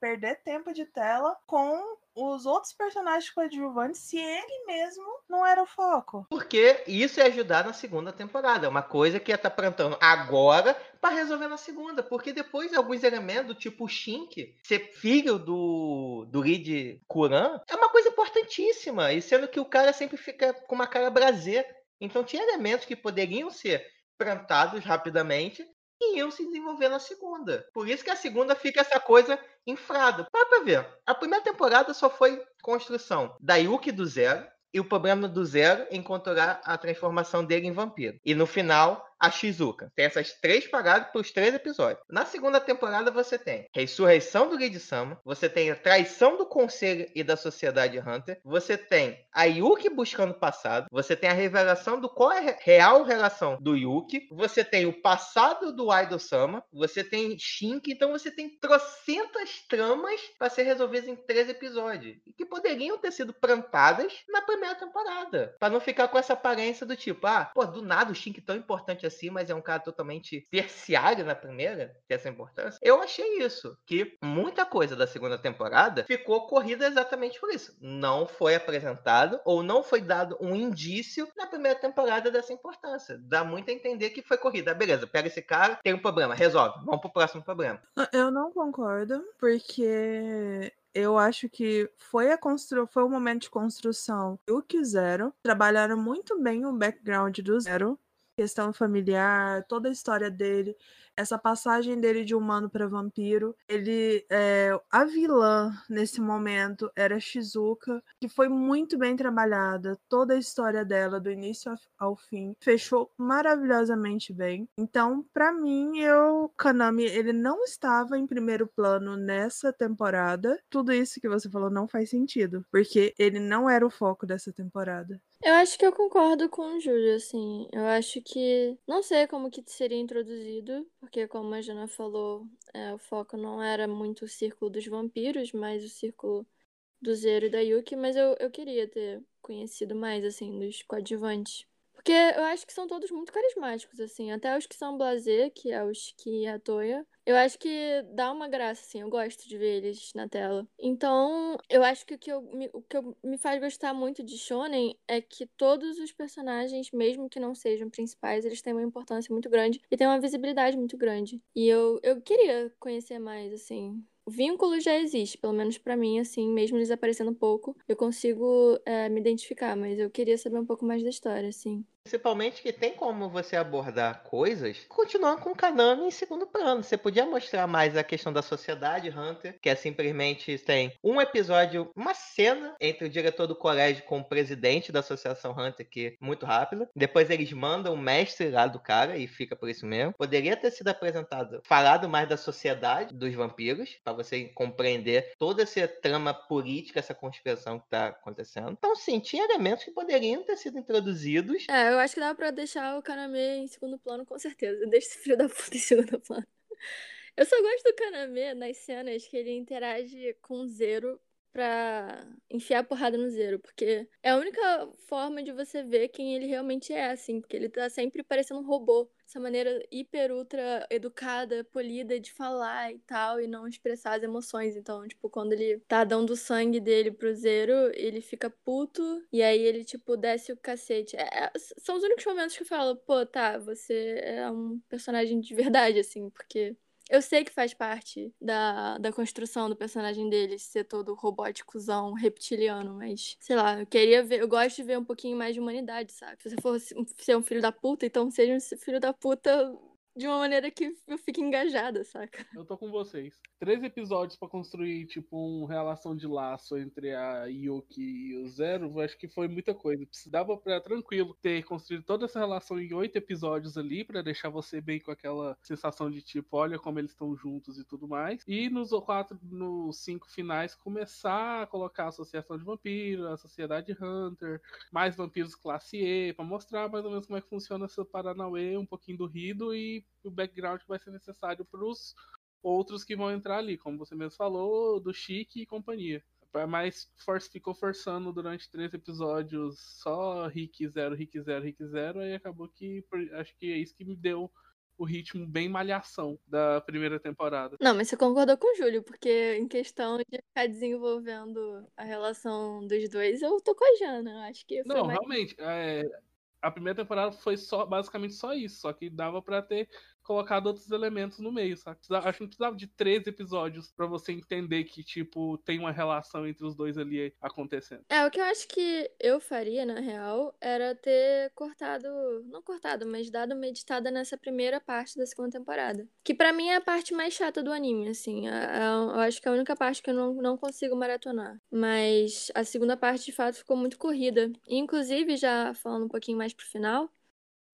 perder tempo de tela com os outros personagens coadjuvantes se ele mesmo não era o foco. Porque isso ia ajudar na segunda temporada. É uma coisa que ia estar plantando agora para resolver na segunda. Porque depois alguns elementos, tipo o Shink, ser filho do Reed Kuran, é uma coisa importantíssima. E sendo que o cara sempre fica com uma cara braseira. Então tinha elementos que poderiam ser plantados rapidamente e iam se desenvolver na segunda. Por isso que a segunda fica essa coisa inflada. Para pra ver, a primeira temporada só foi construção da Yuki do zero e o problema do zero em controlar a transformação dele em vampiro. E no final, a Shizuka. Tem essas três paradas para os três episódios. Na segunda temporada você tem ressurreição do Reed-sama, você tem a traição do conselho e da sociedade Hunter, você tem a Yuki buscando o passado, você tem a revelação do qual é a real relação do Yuki, você tem o passado do Aido-sama, você tem Shink, então você tem trocentas tramas para ser resolvidas em três episódios, que poderiam ter sido plantadas na primeira temporada, para não ficar com essa aparência do tipo, do nada o Shink tão importante assim, mas é um cara totalmente terciário na primeira, que essa importância. Eu achei isso, que muita coisa da segunda temporada ficou corrida exatamente por isso. Não foi apresentado ou não foi dado um indício na primeira temporada dessa importância. Dá muito a entender que foi corrida. Beleza, pega esse cara, tem um problema, resolve. Vamos pro próximo problema. Eu não concordo, porque eu acho que foi o momento de construção do que o Zero. Trabalharam muito bem o background do Zero, questão familiar, toda a história dele, essa passagem dele de humano para vampiro. A vilã nesse momento era Shizuka, que foi muito bem trabalhada, toda a história dela do início ao fim fechou maravilhosamente bem. Então, para mim, Kaname, ele não estava em primeiro plano nessa temporada. Tudo isso que você falou não faz sentido, porque ele não era o foco dessa temporada. Eu acho que eu concordo com o Júlio, assim. Eu acho que não sei como que seria introduzido, porque como a Jana falou, o foco não era muito o círculo dos vampiros, mas o círculo do Zero e da Yuki, mas eu queria ter conhecido mais, assim, dos coadjuvantes. Porque eu acho que são todos muito carismáticos, assim, até os que são blasé, que é o Shiki e a Toya. Eu acho que dá uma graça, assim, eu gosto de ver eles na tela. Então, eu acho que o que me faz gostar muito de Shonen é que todos os personagens, mesmo que não sejam principais, eles têm uma importância muito grande e têm uma visibilidade muito grande. E eu queria conhecer mais, assim. O vínculo já existe, pelo menos pra mim, assim, mesmo eles aparecendo um pouco, eu consigo me identificar, mas eu queria saber um pouco mais da história, assim. Principalmente que tem como você abordar coisas continuando com o Kaname em segundo plano. Você podia mostrar mais a questão da sociedade Hunter, que é simplesmente tem um episódio, uma cena entre o diretor do colégio com o presidente da associação Hunter, que é muito rápido. Depois eles mandam o mestre lá do cara e fica por isso mesmo. Poderia ter sido apresentado, falado mais da sociedade dos vampiros, para você compreender toda essa trama política, essa conspiração que tá acontecendo. Então sim, tinha elementos que poderiam ter sido introduzidos. Eu acho que dava pra deixar o Kaname em segundo plano, com certeza. Eu deixo esse filho da puta em segundo plano. Eu só gosto do Kaname nas cenas que ele interage com o Zero pra enfiar a porrada no Zero, porque é a única forma de você ver quem ele realmente é, assim, porque ele tá sempre parecendo um robô. Essa maneira hiper, ultra educada, polida de falar e tal, e não expressar as emoções. Então, tipo, quando ele tá dando o sangue dele pro Zero, ele fica puto, e aí ele, tipo, desce o cacete. São os únicos momentos que eu falo, pô, tá, você é um personagem de verdade, assim, porque eu sei que faz parte da construção do personagem dele ser todo robóticozão, reptiliano, mas, sei lá, eu gosto de ver um pouquinho mais de humanidade, sabe? Se você for ser um filho da puta, então seja um filho da puta de uma maneira que eu fique engajada, saca? Eu tô com vocês. 3 episódios pra construir, tipo, uma relação de laço entre a Yuki e o Zero, acho que foi muita coisa. Dava pra, tranquilo, ter construído toda essa relação em 8 episódios ali, pra deixar você bem com aquela sensação de, tipo, olha como eles estão juntos e tudo mais. E nos 5 finais, começar a colocar a associação de vampiros, a sociedade Hunter, mais vampiros classe E, pra mostrar mais ou menos como é que funciona essa Paranauê, um pouquinho do Rido e o background que vai ser necessário para os outros que vão entrar ali, como você mesmo falou, do Shiki e companhia. Mas ficou forçando durante 3 episódios só Rick 0, Rick 0, Rick 0, e acabou que acho que é isso que me deu o ritmo bem malhação da primeira temporada. Não, mas você concordou com o Júlio, porque em questão de ficar desenvolvendo a relação dos dois, eu tô com a Jana, acho que foi. Não, mais... realmente, a primeira temporada foi só, basicamente só isso, só que dava pra ter colocado outros elementos no meio, sabe? Acho que não precisava de 13 episódios pra você entender que, tipo, tem uma relação entre os dois ali acontecendo. É, o que eu acho que eu faria, na real, era ter cortado... Não cortado, mas dado uma editada nessa primeira parte da segunda temporada. Que pra mim é a parte mais chata do anime, assim. Eu acho que é a única parte que eu não consigo maratonar. Mas a segunda parte, de fato, ficou muito corrida. E, inclusive, já falando um pouquinho mais pro final...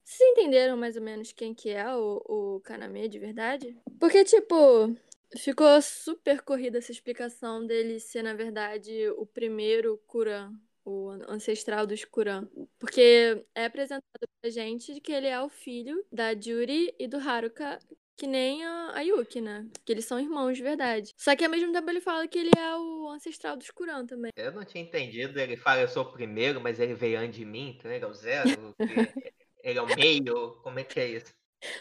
Vocês entenderam mais ou menos quem que é o Kaname de verdade? Porque, tipo, ficou super corrida essa explicação dele ser, na verdade, o primeiro Kuran, o ancestral dos Kuran. Porque é apresentado pra gente que ele é o filho da Yuri e do Haruka, que nem a Yuki, né? Que eles são irmãos de verdade. Só que ao mesmo tempo ele fala que ele é o ancestral dos Kuran também. Eu não tinha entendido, ele fala, eu sou o primeiro, mas ele veio antes de mim, então ele é o zero, porque... Ele é o meio? Como é que é isso?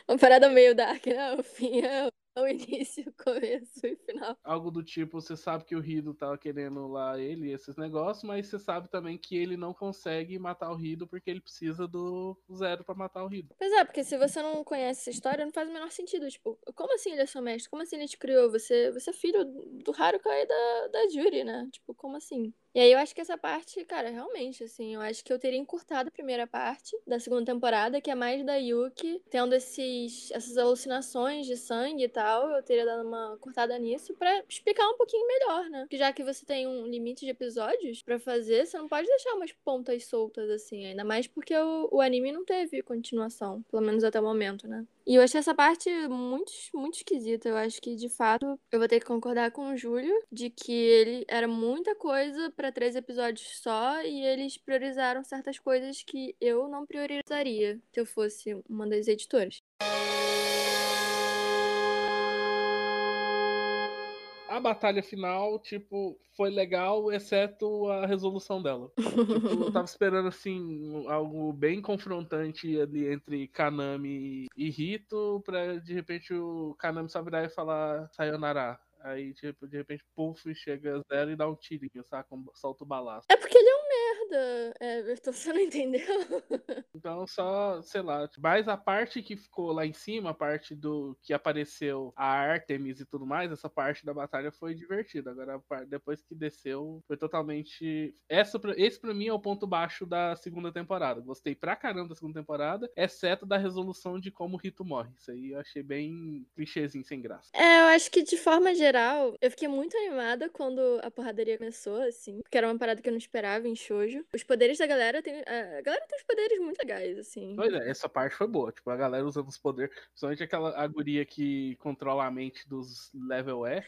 Uma parada meio dark, né? O fim é o início, o começo e o final. Algo do tipo, você sabe que o Rido tava querendo lá ele e esses negócios, mas você sabe também que ele não consegue matar o Rido porque ele precisa do zero pra matar o Rido. Pois é, porque se você não conhece essa história, não faz o menor sentido. Tipo, como assim ele é seu mestre? Como assim ele te criou? Você é filho do Haruka e da Yuri, né? Tipo, como assim? E aí eu acho que essa parte, cara, realmente, assim, eu acho que eu teria encurtado a primeira parte da segunda temporada, que é mais da Yuki, tendo essas alucinações de sangue e tal, eu teria dado uma cortada nisso pra explicar um pouquinho melhor, né? Porque já que você tem um limite de episódios pra fazer, você não pode deixar umas pontas soltas, assim, ainda mais porque o anime não teve continuação, pelo menos até o momento, né? E eu achei essa parte muito, muito esquisita. Eu acho que, de fato, eu vou ter que concordar com o Júlio de que ele era muita coisa pra 3 episódios só e eles priorizaram certas coisas que eu não priorizaria se eu fosse uma das editoras. A batalha final, tipo, foi legal, exceto a resolução dela. Tipo, eu tava esperando, assim, algo bem confrontante ali entre Kaname e Rito, pra, de repente, o Kaname só virar e falar sayonara. Aí, tipo, de repente, puff, chega zero e dá um tirinho, saca? Solta o balaço. É porque ele é um merda, Everton, você não entendeu? Então, só, sei lá. Mas a parte que ficou lá em cima, a parte do que apareceu a Artemis e tudo mais, essa parte da batalha foi divertida. Agora, depois que desceu, foi totalmente... Esse pra mim é o ponto baixo da segunda temporada. Gostei pra caramba da segunda temporada, exceto da resolução de como o Rito morre. Isso aí eu achei bem clichêzinho, sem graça. É, eu acho que de forma geral, eu fiquei muito animada quando a porradaria começou, assim, porque era uma parada que eu não esperava em shoujo. Os poderes da galera tem... A galera tem uns poderes muito legais, assim. Pois é, essa parte foi boa. Tipo, a galera usando os poderes, principalmente aquela guria que controla a mente dos level E.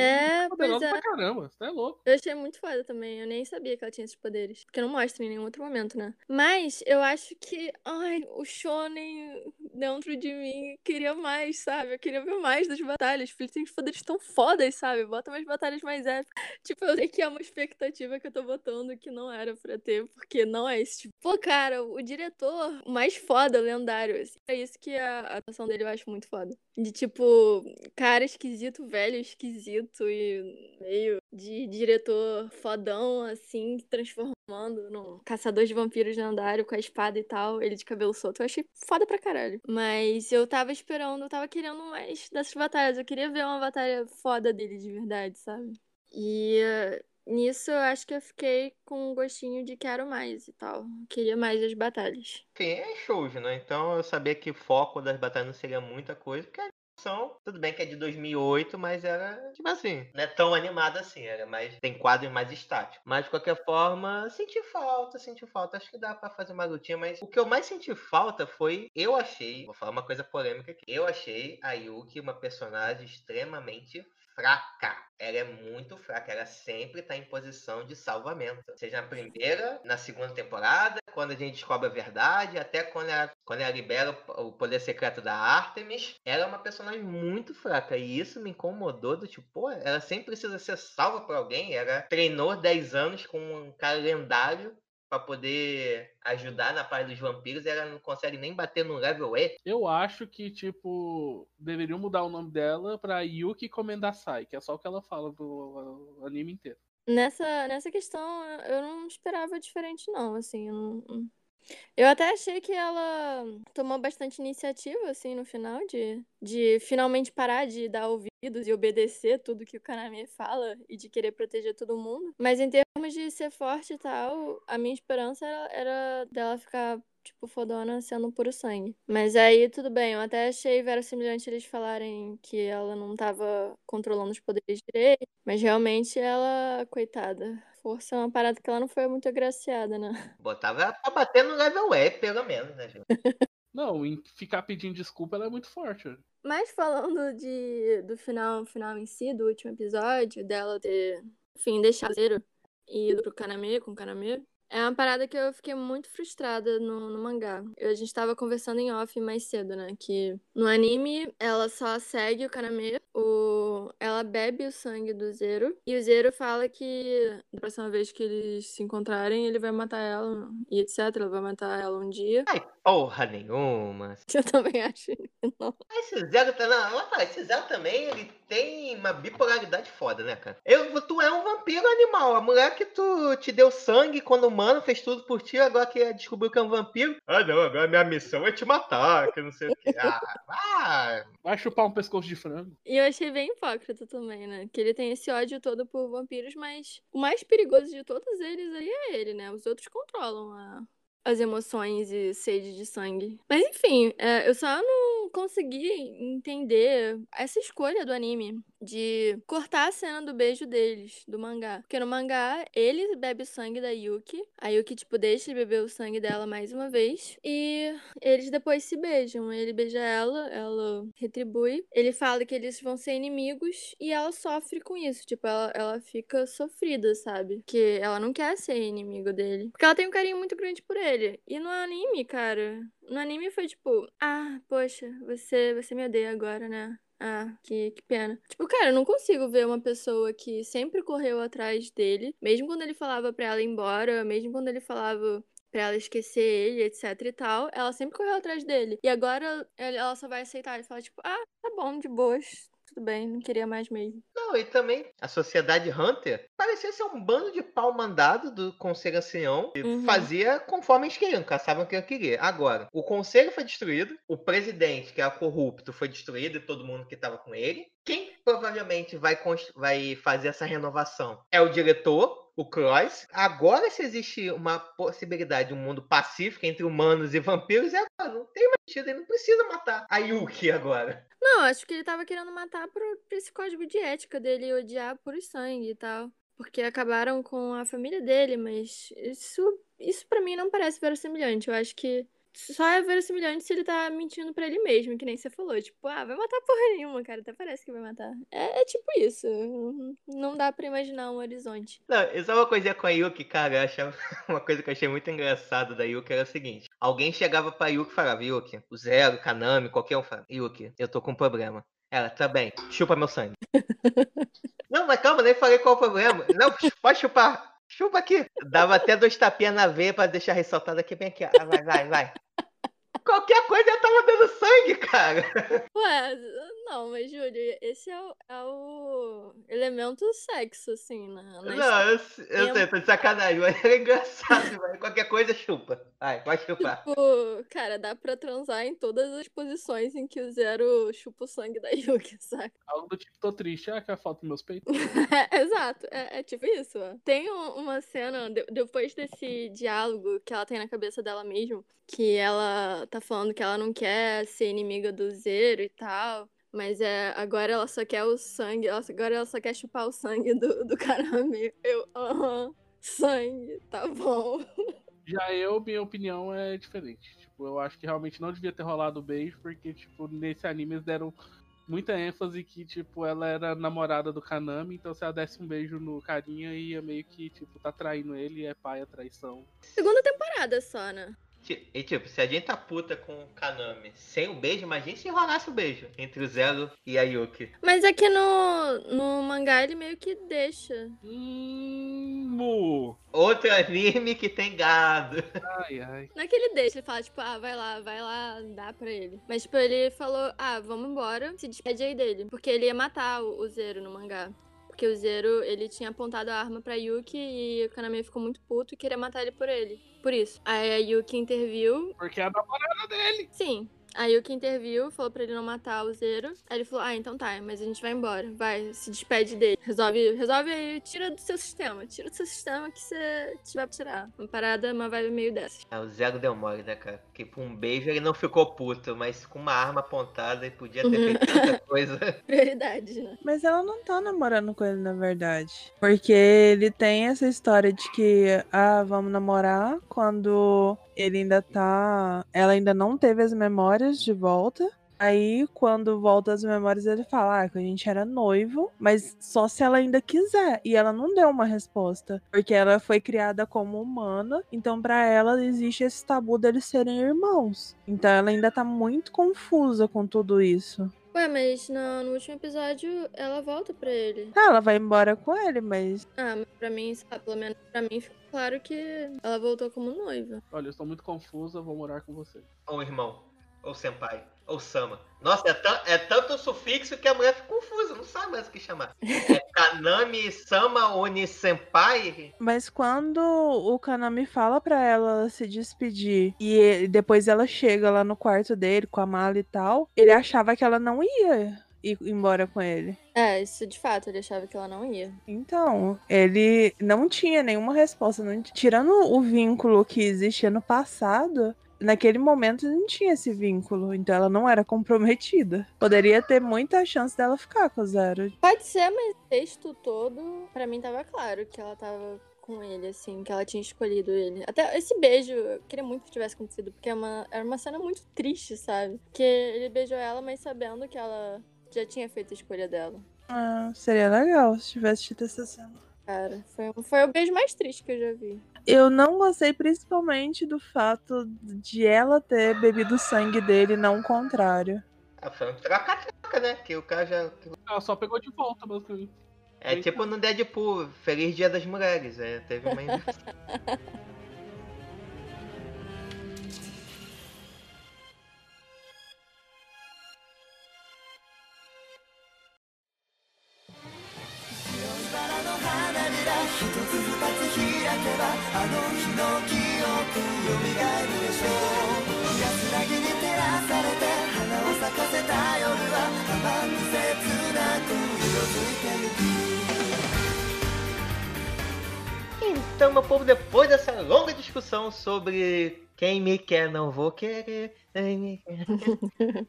É, pois é. Pra caramba, você é louco. Eu achei muito foda também, eu nem sabia que ela tinha esses poderes, porque não mostra em nenhum outro momento, né? Mas eu acho que, o shonen dentro de mim queria mais, sabe? Eu queria ver mais das batalhas, porque tem os poderes tão fodas, sabe? Bota umas batalhas mais épicas. Tipo, eu sei que é uma expectativa que eu tô botando que não era pra ter, porque não é esse tipo. Pô, cara, o diretor mais foda, lendário, assim. É isso que a atuação dele eu acho muito foda. De tipo, cara esquisito, velho esquisito e meio de diretor fodão, assim, transformando num caçador de vampiros lendário com a espada e tal, ele de cabelo solto. Eu achei foda pra caralho. Mas eu tava esperando, eu tava querendo mais dessas batalhas. Eu queria ver uma batalha foda dele de verdade, sabe? E nisso eu acho que eu fiquei com um gostinho de quero mais e tal. Queria mais as batalhas. Enfim, é shoujo, né? Então eu sabia que o foco das batalhas não seria muita coisa, porque... Tudo bem que é de 2008, mas era, tipo assim, não é tão animada assim, era mais, tem quadro mais estático. Mas, de qualquer forma, senti falta. Acho que dá pra fazer uma lutinha, mas o que eu mais senti falta foi, vou falar uma coisa polêmica aqui, eu achei a Yuki uma personagem extremamente fraca. Ela é muito fraca, ela sempre tá em posição de salvamento. Seja na primeira, na segunda temporada, quando a gente descobre a verdade, até quando ela libera o poder secreto da Artemis, ela é uma personagem muito fraca. E isso me incomodou do tipo, pô, ela sempre precisa ser salva por alguém. Ela treinou 10 anos com um cara lendário pra poder ajudar na parte dos vampiros, e ela não consegue nem bater no level E. Eu acho que, tipo, deveriam mudar o nome dela pra Yuki Komendasai, que é só o que ela fala pro anime inteiro. Nessa questão, eu não esperava diferente, não, assim, eu até achei que ela tomou bastante iniciativa, assim, no final, de finalmente parar de dar ouvidos e obedecer tudo que o Kaname fala e de querer proteger todo mundo. Mas em termos de ser forte e tal, a minha esperança era dela ficar, tipo, fodona sendo puro sangue. Mas aí, tudo bem, eu até achei verossimilhante eles falarem que ela não tava controlando os poderes direito, mas realmente ela, coitada... Força é uma parada que ela não foi muito agraciada, né? Botava ela pra bater no level E, pelo menos, né, gente? Não, em ficar pedindo desculpa, ela é muito forte. Mas falando do final em si, do último episódio, dela ter, enfim, deixado zero e ido pro Kaname, com o Kaname, é uma parada que eu fiquei muito frustrada no mangá. A gente tava conversando em off mais cedo, né? Que no anime, ela só segue o Kaname, ela bebe o sangue do Zero. E o Zero fala que da próxima vez que eles se encontrarem, ele vai matar ela e etc. Ele vai matar ela um dia. Ai, porra nenhuma. Eu também acho que não. Esse Zero também, ele tem uma bipolaridade foda, né, cara? Tu é um vampiro animal. A mulher que tu te deu sangue quando humano, fez tudo por ti, agora que descobriu que é um vampiro. Ah, não, agora minha missão é te matar, que não sei o que. Vai chupar um pescoço de frango. E eu achei bem hipócrita também, né? Que ele tem esse ódio todo por vampiros, mas o mais perigoso de todos eles aí é ele, né? Os outros controlam as emoções e sede de sangue. Mas enfim, eu só não consegui entender essa escolha do anime de cortar a cena do beijo deles, do mangá. Porque no mangá, ele bebe o sangue da Yuki. A Yuki, tipo, deixa ele beber o sangue dela mais uma vez. E eles depois se beijam. Ele beija ela, ela retribui. Ele fala que eles vão ser inimigos e ela sofre com isso. Tipo, ela fica sofrida, sabe? Que ela não quer ser inimigo dele. Porque ela tem um carinho muito grande por ele. E no anime, cara... No anime foi tipo... Ah, poxa, você me odeia agora, né? Ah, que pena. Tipo, cara, eu não consigo ver uma pessoa que sempre correu atrás dele, mesmo quando ele falava pra ela ir embora, mesmo quando ele falava pra ela esquecer ele, etc e tal, ela sempre correu atrás dele. E agora ela só vai aceitar e falar tipo, ah, tá bom, de boas, tudo bem, não queria mais mesmo. Não, e também a sociedade Hunter parecia ser um bando de pau mandado do Conselho Ancião, que fazia conforme eles queriam, caçavam o que queriam. Agora, o Conselho foi destruído, o presidente, que era corrupto, foi destruído e todo mundo que estava com ele. Quem provavelmente vai fazer essa renovação é o diretor, o Cross. Agora, se existe uma possibilidade de um mundo pacífico entre humanos e vampiros, é agora. Não tem mais sentido, ele não precisa matar a Yuki agora. Não, acho que ele tava querendo matar por esse código de ética dele, odiar puro sangue e tal. Porque acabaram com a família dele, mas isso pra mim não parece verossimilhante. Eu acho que só é verossimilhante se ele tá mentindo pra ele mesmo, que nem você falou. Tipo, ah, vai matar porra nenhuma, cara. Até parece que vai matar. É tipo isso. Não dá pra imaginar um horizonte. Não, e só uma coisinha com a Yuki, cara. Uma coisa que eu achei muito engraçada da Yuki era o seguinte. Alguém chegava pra Yuki e falava, Yuki, o Zero, Kaname, qualquer um falava, Yuki, eu tô com um problema. Ela, tá bem, chupa meu sangue. Não, mas calma, nem falei qual o problema. Não, pode chupar. Chupa aqui. Dava até 2 tapinhas na veia pra deixar ressaltado aqui, bem aqui. Ah, vai. Qualquer coisa eu tava dando sangue, cara. Ué, não, mas Júlio, esse é o elemento sexo, assim, né? Não, eu sei, tô de sacanagem, mas era engraçado, velho. Qualquer coisa chupa. Vai chupar. Tipo, cara, dá pra transar em todas as posições em que o Zero chupa o sangue da Yuki, saca? Algo do tipo, tô triste, que a falta dos meus peitos. Exato, é tipo isso, ó. Tem uma cena, depois desse diálogo que ela tem na cabeça dela mesmo, que ela tá falando que ela não quer ser inimiga do Zero e tal, mas agora ela só quer o sangue, agora ela só quer chupar o sangue do Kaname. Sangue, tá bom. Já minha opinião é diferente. Tipo, eu acho que realmente não devia ter rolado o beijo, porque, tipo, nesse anime eles deram muita ênfase que, tipo, ela era namorada do Kaname, então se ela desse um beijo no carinha, ia meio que, tipo, tá traindo ele, é pai, é traição. Segunda temporada só, né? E tipo, se a gente tá puta com o Kaname sem o beijo, imagina se rolasse o beijo entre o Zero e a Yuki. Mas aqui no mangá ele meio que deixa. amo! Outro anime que tem gado. Ai, ai. Não é que ele deixa, ele fala, tipo, ah, vai lá, dá pra ele. Mas, tipo, ele falou, ah, vamos embora, se despede aí dele. Porque ele ia matar o Zero no mangá. Porque o Zero, ele tinha apontado a arma pra Yuki e o Kaname ficou muito puto e queria matar ele por ele. Por isso. Aí a Yuki interviu. Porque é a namorada dele. Sim. Aí o que interviu, falou pra ele não matar o Zero. Aí ele falou, ah, então tá, mas a gente vai embora. Vai, se despede dele. Resolve aí, tira do seu sistema. Tira do seu sistema que você vai tirar. Uma parada, uma vibe meio dessa. Ah, o Zero deu mole, né, cara? Porque por um beijo ele não ficou puto, mas com uma arma apontada ele podia ter feito tanta coisa. Prioridade, né? Mas ela não tá namorando com ele, na verdade. Porque ele tem essa história de que, ah, vamos namorar quando... Ele ainda tá... Ela ainda não teve as memórias de volta. Aí, quando volta as memórias, ele fala, ah, que a gente era noivo, mas só se ela ainda quiser. E ela não deu uma resposta, porque ela foi criada como humana, então pra ela existe esse tabu deles serem irmãos. Então ela ainda tá muito confusa com tudo isso. Ué, mas no último episódio ela volta pra ele. Ah, ela vai embora com ele, mas... Ah, mas pra mim, sabe, pelo menos pra mim ficou claro que ela voltou como noiva. Olha, eu estou muito confusa, vou morar com você. Ou irmão, ou senpai, ou sama. Nossa, é tanto sufixo que a mulher fica confusa, não sabe mais o que chamar. É Kanami, Sama, Oni, Senpai? Mas quando o Kanami fala pra ela se despedir e depois ela chega lá no quarto dele com a mala e tal, ele achava que ela não ia ir embora com ele. É, isso de fato, ele achava que ela não ia. Então, ele não tinha nenhuma resposta. Tirando o vínculo que existia no passado... Naquele momento não tinha esse vínculo, então ela não era comprometida. Poderia ter muita chance dela ficar com o Zero. Pode ser, mas o texto todo, pra mim tava claro que ela tava com ele, assim, que ela tinha escolhido ele. Até esse beijo, eu queria muito que tivesse acontecido, porque era uma cena muito triste, sabe? Porque ele beijou ela, mas sabendo que ela já tinha feito a escolha dela. Ah, seria legal se tivesse tido essa cena. Cara, foi o beijo mais triste que eu já vi. Eu não gostei principalmente do fato de ela ter bebido o sangue dele, não o contrário. Ah, foi um troca-troca, né? Que o cara já... Ela só pegou de volta, meu filho. É tipo no Deadpool, Feliz Dia das Mulheres, é, teve uma... Então, meu povo, depois dessa longa discussão sobre quem me quer não vou querer,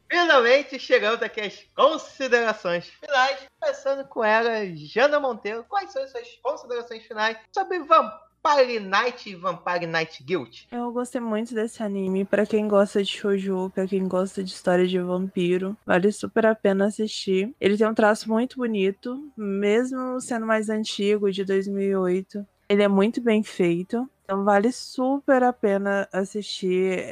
finalmente chegamos aqui às considerações finais, começando com ela, Jana Monteiro. Quais são as suas considerações finais sobre Vampire Knight e Vampire Knight Guild? Eu gostei muito desse anime. Pra quem gosta de shoujo, pra quem gosta de história de vampiro, vale super a pena assistir. Ele tem um traço muito bonito, mesmo sendo mais antigo, de 2008. Ele é muito bem feito. Então vale super a pena assistir.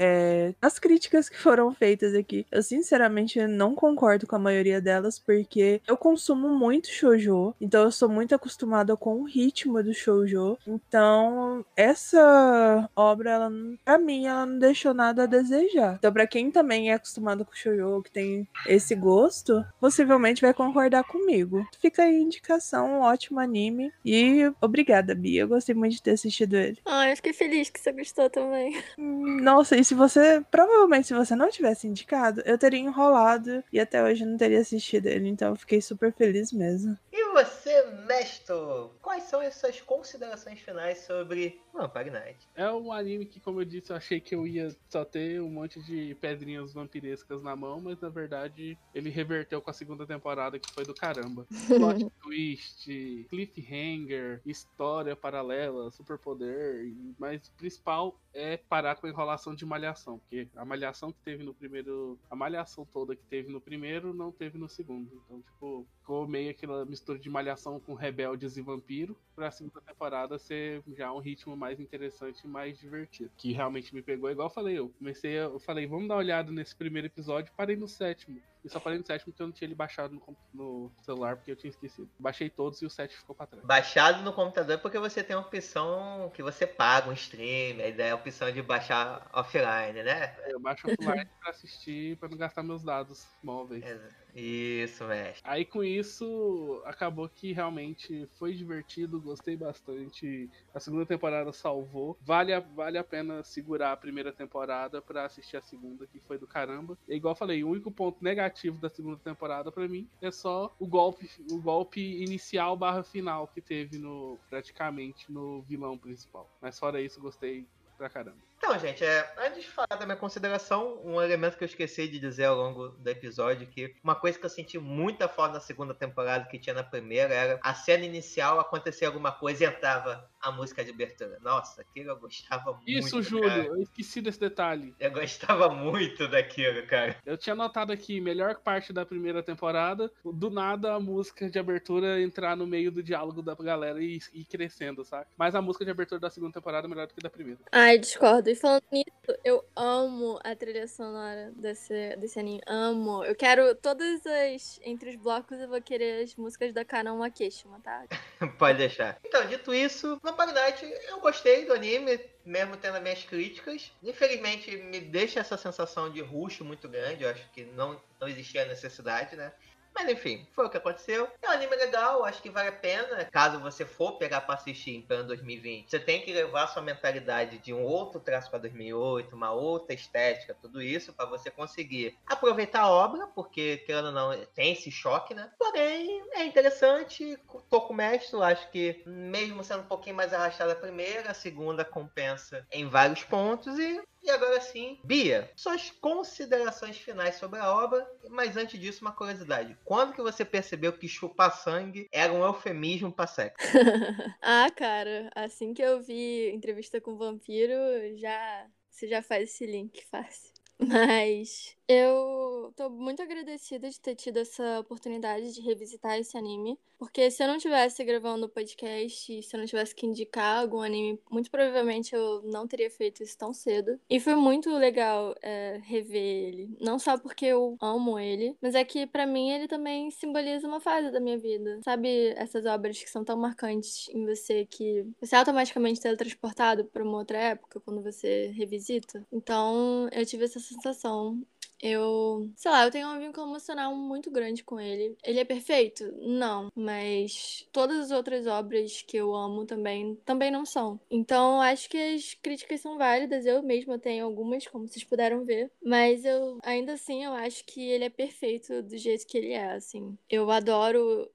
As críticas que foram feitas aqui, eu sinceramente não concordo com a maioria delas, porque eu consumo muito shoujo, então eu sou muito acostumada com o ritmo do shoujo. Então essa obra, ela, pra mim, ela não deixou nada a desejar. Então pra quem também é acostumado com shoujo, que tem esse gosto, possivelmente vai concordar comigo. Fica aí a indicação, um ótimo anime. E obrigada, Bia, eu gostei muito de ter assistido ele. Eu fiquei feliz que você gostou também. Nossa, e se você... Provavelmente, se você não tivesse indicado, eu teria enrolado e até hoje não teria assistido ele. Então eu fiquei super feliz mesmo. E você, Mesto? Quais são as suas considerações finais sobre Vampire Knight? É um anime que, como eu disse, eu achei que eu ia só ter um monte de pedrinhas vampirescas na mão, mas na verdade ele reverteu com a segunda temporada, que foi do caramba. Plot twist, cliffhanger, história paralela, superpoder... Mas o principal é parar com a enrolação de Malhação, porque a Malhação toda que teve no primeiro não teve no segundo. Então, tipo, ficou meio aquela mistura de Malhação com Rebeldes e Vampiro, pra segunda temporada ser já um ritmo mais interessante e mais divertido, que realmente me pegou. Igual eu falei, vamos dar uma olhada nesse primeiro episódio, parei no sétimo. E só parei no sétimo porque eu não tinha ele baixado no celular, porque eu tinha esquecido. Baixei todos e o 7 ficou pra trás. Baixado no computador é porque você tem a opção que você paga um stream, aí dá a opção de baixar offline, né? Eu baixo offline pra assistir, pra não gastar meus dados móveis. Isso, mestre. Aí com isso, acabou que realmente foi divertido, gostei bastante. A segunda temporada salvou. Vale a pena segurar a primeira temporada pra assistir a segunda, que foi do caramba. É igual eu falei, o único ponto negativo da segunda temporada pra mim é só o golpe inicial / final que teve praticamente no vilão principal. Mas fora isso, gostei pra caramba. Então, gente, antes de falar da minha consideração, um elemento que eu esqueci de dizer ao longo do episódio, que uma coisa que eu senti muita falta na segunda temporada que tinha na primeira era a cena inicial, acontecia alguma coisa e entrava a música de abertura. Nossa, aquilo eu gostava muito. Isso, Júlio, cara. Eu esqueci desse detalhe. Eu gostava muito daquilo, cara. Eu tinha anotado aqui, melhor parte da primeira temporada, do nada a música de abertura entrar no meio do diálogo da galera e ir crescendo, sabe? Mas a música de abertura da segunda temporada é melhor do que da primeira. Ai, discordo. E falando nisso, eu amo a trilha sonora desse anime. Amo. Eu quero todas as... Entre os blocos eu vou querer as músicas da Kana Makeshima, tá? Pode deixar. Então, dito isso, Vampire Knight, eu gostei do anime, mesmo tendo as minhas críticas. Infelizmente, me deixa essa sensação de rush muito grande. Eu acho que não existia a necessidade, né? Mas enfim, foi o que aconteceu. É um anime legal, acho que vale a pena. Caso você for pegar pra assistir em plano 2020, você tem que levar sua mentalidade de um outro traço pra 2008, uma outra estética, tudo isso, pra você conseguir aproveitar a obra, porque, querendo ou não, tem esse choque, né? Porém, é interessante. Tô com o mestre, acho que mesmo sendo um pouquinho mais arrastada a primeira, a segunda compensa em vários pontos e... E agora sim, Bia, suas considerações finais sobre a obra, mas antes disso, uma curiosidade. Quando que você percebeu que chupar sangue era um eufemismo pra sexo? Ah, cara, assim que eu vi Entrevista com o Vampiro, você já faz esse link fácil. Mas eu tô muito agradecida de ter tido essa oportunidade de revisitar esse anime, porque se eu não tivesse gravando o podcast, se eu não tivesse que indicar algum anime, muito provavelmente eu não teria feito isso tão cedo. E foi muito legal rever ele, não só porque eu amo ele, mas é que pra mim ele também simboliza uma fase da minha vida. Sabe essas obras que são tão marcantes em você que você é automaticamente teletransportado pra uma outra época quando você revisita? Então eu tive essa sensação. Eu tenho um vínculo emocional muito grande com ele. Ele é perfeito? Não. Mas todas as outras obras que eu amo também não são. Então, acho que as críticas são válidas. Eu mesma tenho algumas, como vocês puderam ver. Mas ainda assim, eu acho que ele é perfeito do jeito que ele é, assim. Eu adoro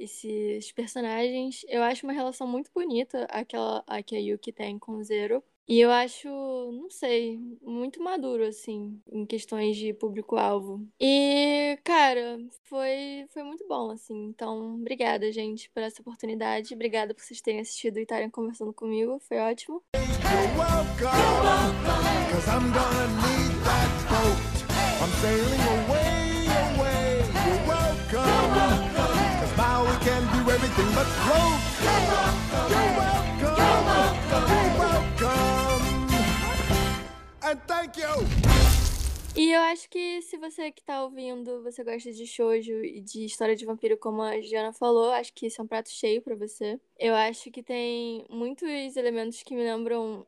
esses personagens. Eu acho uma relação muito bonita, aquela que a Yuki tem com o Zero. E eu acho, não sei, muito maduro, assim, em questões de público-alvo. E, cara, foi muito bom, assim. Então, obrigada, gente, por essa oportunidade. Obrigada por vocês terem assistido e estarem conversando comigo. Foi ótimo. Thank you. E eu acho que se você que tá ouvindo, você gosta de shoujo e de história de vampiro, como a Diana falou, acho que isso é um prato cheio pra você. Eu acho que tem muitos elementos que me lembram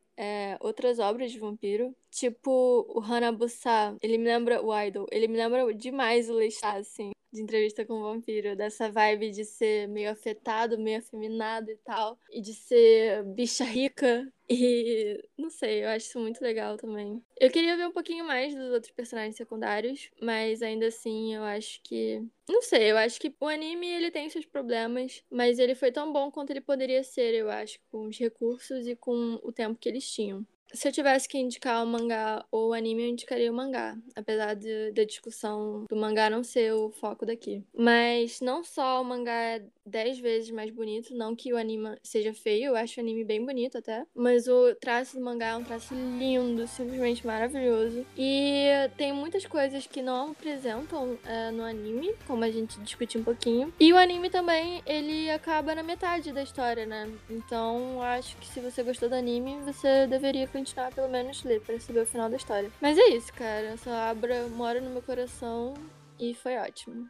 outras obras de vampiro. Tipo, o Hanabusa, ele me lembra o Idol. Ele me lembra demais o Leichat, assim, de Entrevista com o Vampiro. Dessa vibe de ser meio afetado, meio afeminado e tal. E de ser bicha rica. E, não sei, eu acho isso muito legal também. Eu queria ver um pouquinho mais dos outros personagens secundários, mas ainda assim eu acho que... Não sei, eu acho que o anime, ele tem seus problemas, mas ele foi tão bom quanto ele poderia ser, eu acho, com os recursos e com o tempo que eles tinham. Se eu tivesse que indicar o mangá ou o anime, eu indicaria o mangá. Apesar da discussão do mangá não ser o foco daqui. Mas não só o mangá é 10 vezes mais bonito, não que o anime seja feio, eu acho o anime bem bonito até. Mas o traço do mangá é um traço lindo, simplesmente maravilhoso. E tem muitas coisas que não apresentam no anime, como a gente discutiu um pouquinho. E o anime também, ele acaba na metade da história, né? Então, acho que se você gostou do anime, você deveria continuar pelo menos ler pra saber o final da história. Mas é isso, cara. Essa obra mora no meu coração E foi ótimo.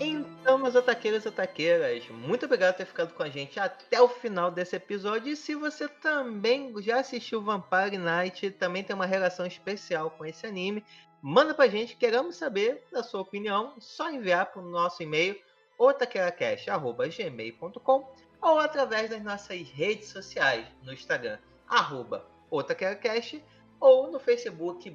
Então, meus ataqueiros e ataqueiras, muito obrigado por ter ficado com a gente até o final desse episódio. E se você também já assistiu Vampire Knight, também tem uma relação especial com esse anime, manda pra gente, queremos saber da sua opinião. Só enviar pro nosso e-mail otaqueracast@gmail.com ou através das nossas redes sociais, no Instagram @otaqueracast ou no Facebook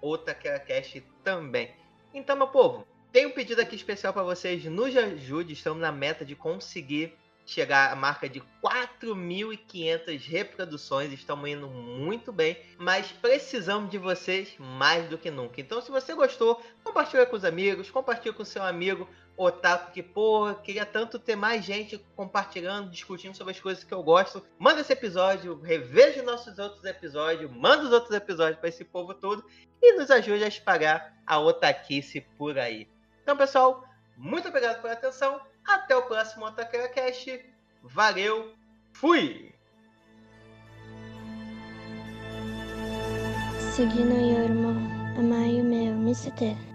/otaqueracast também. Então, meu povo, tem um pedido aqui especial para vocês, nos ajude, estamos na meta de conseguir chegar à marca de 4.500 reproduções, estamos indo muito bem, mas precisamos de vocês mais do que nunca. Então, se você gostou, compartilha com os amigos, compartilha com seu amigo otaku que, pô, queria tanto ter mais gente compartilhando, discutindo sobre as coisas que eu gosto. Manda esse episódio, reveja nossos outros episódios, manda os outros episódios para esse povo todo e nos ajude a espalhar a otaquice por aí. Então, pessoal, muito obrigado pela atenção. Até o próximo OtaqueraCast. Valeu, fui! Seguindo o meu irmão, amai o meu, me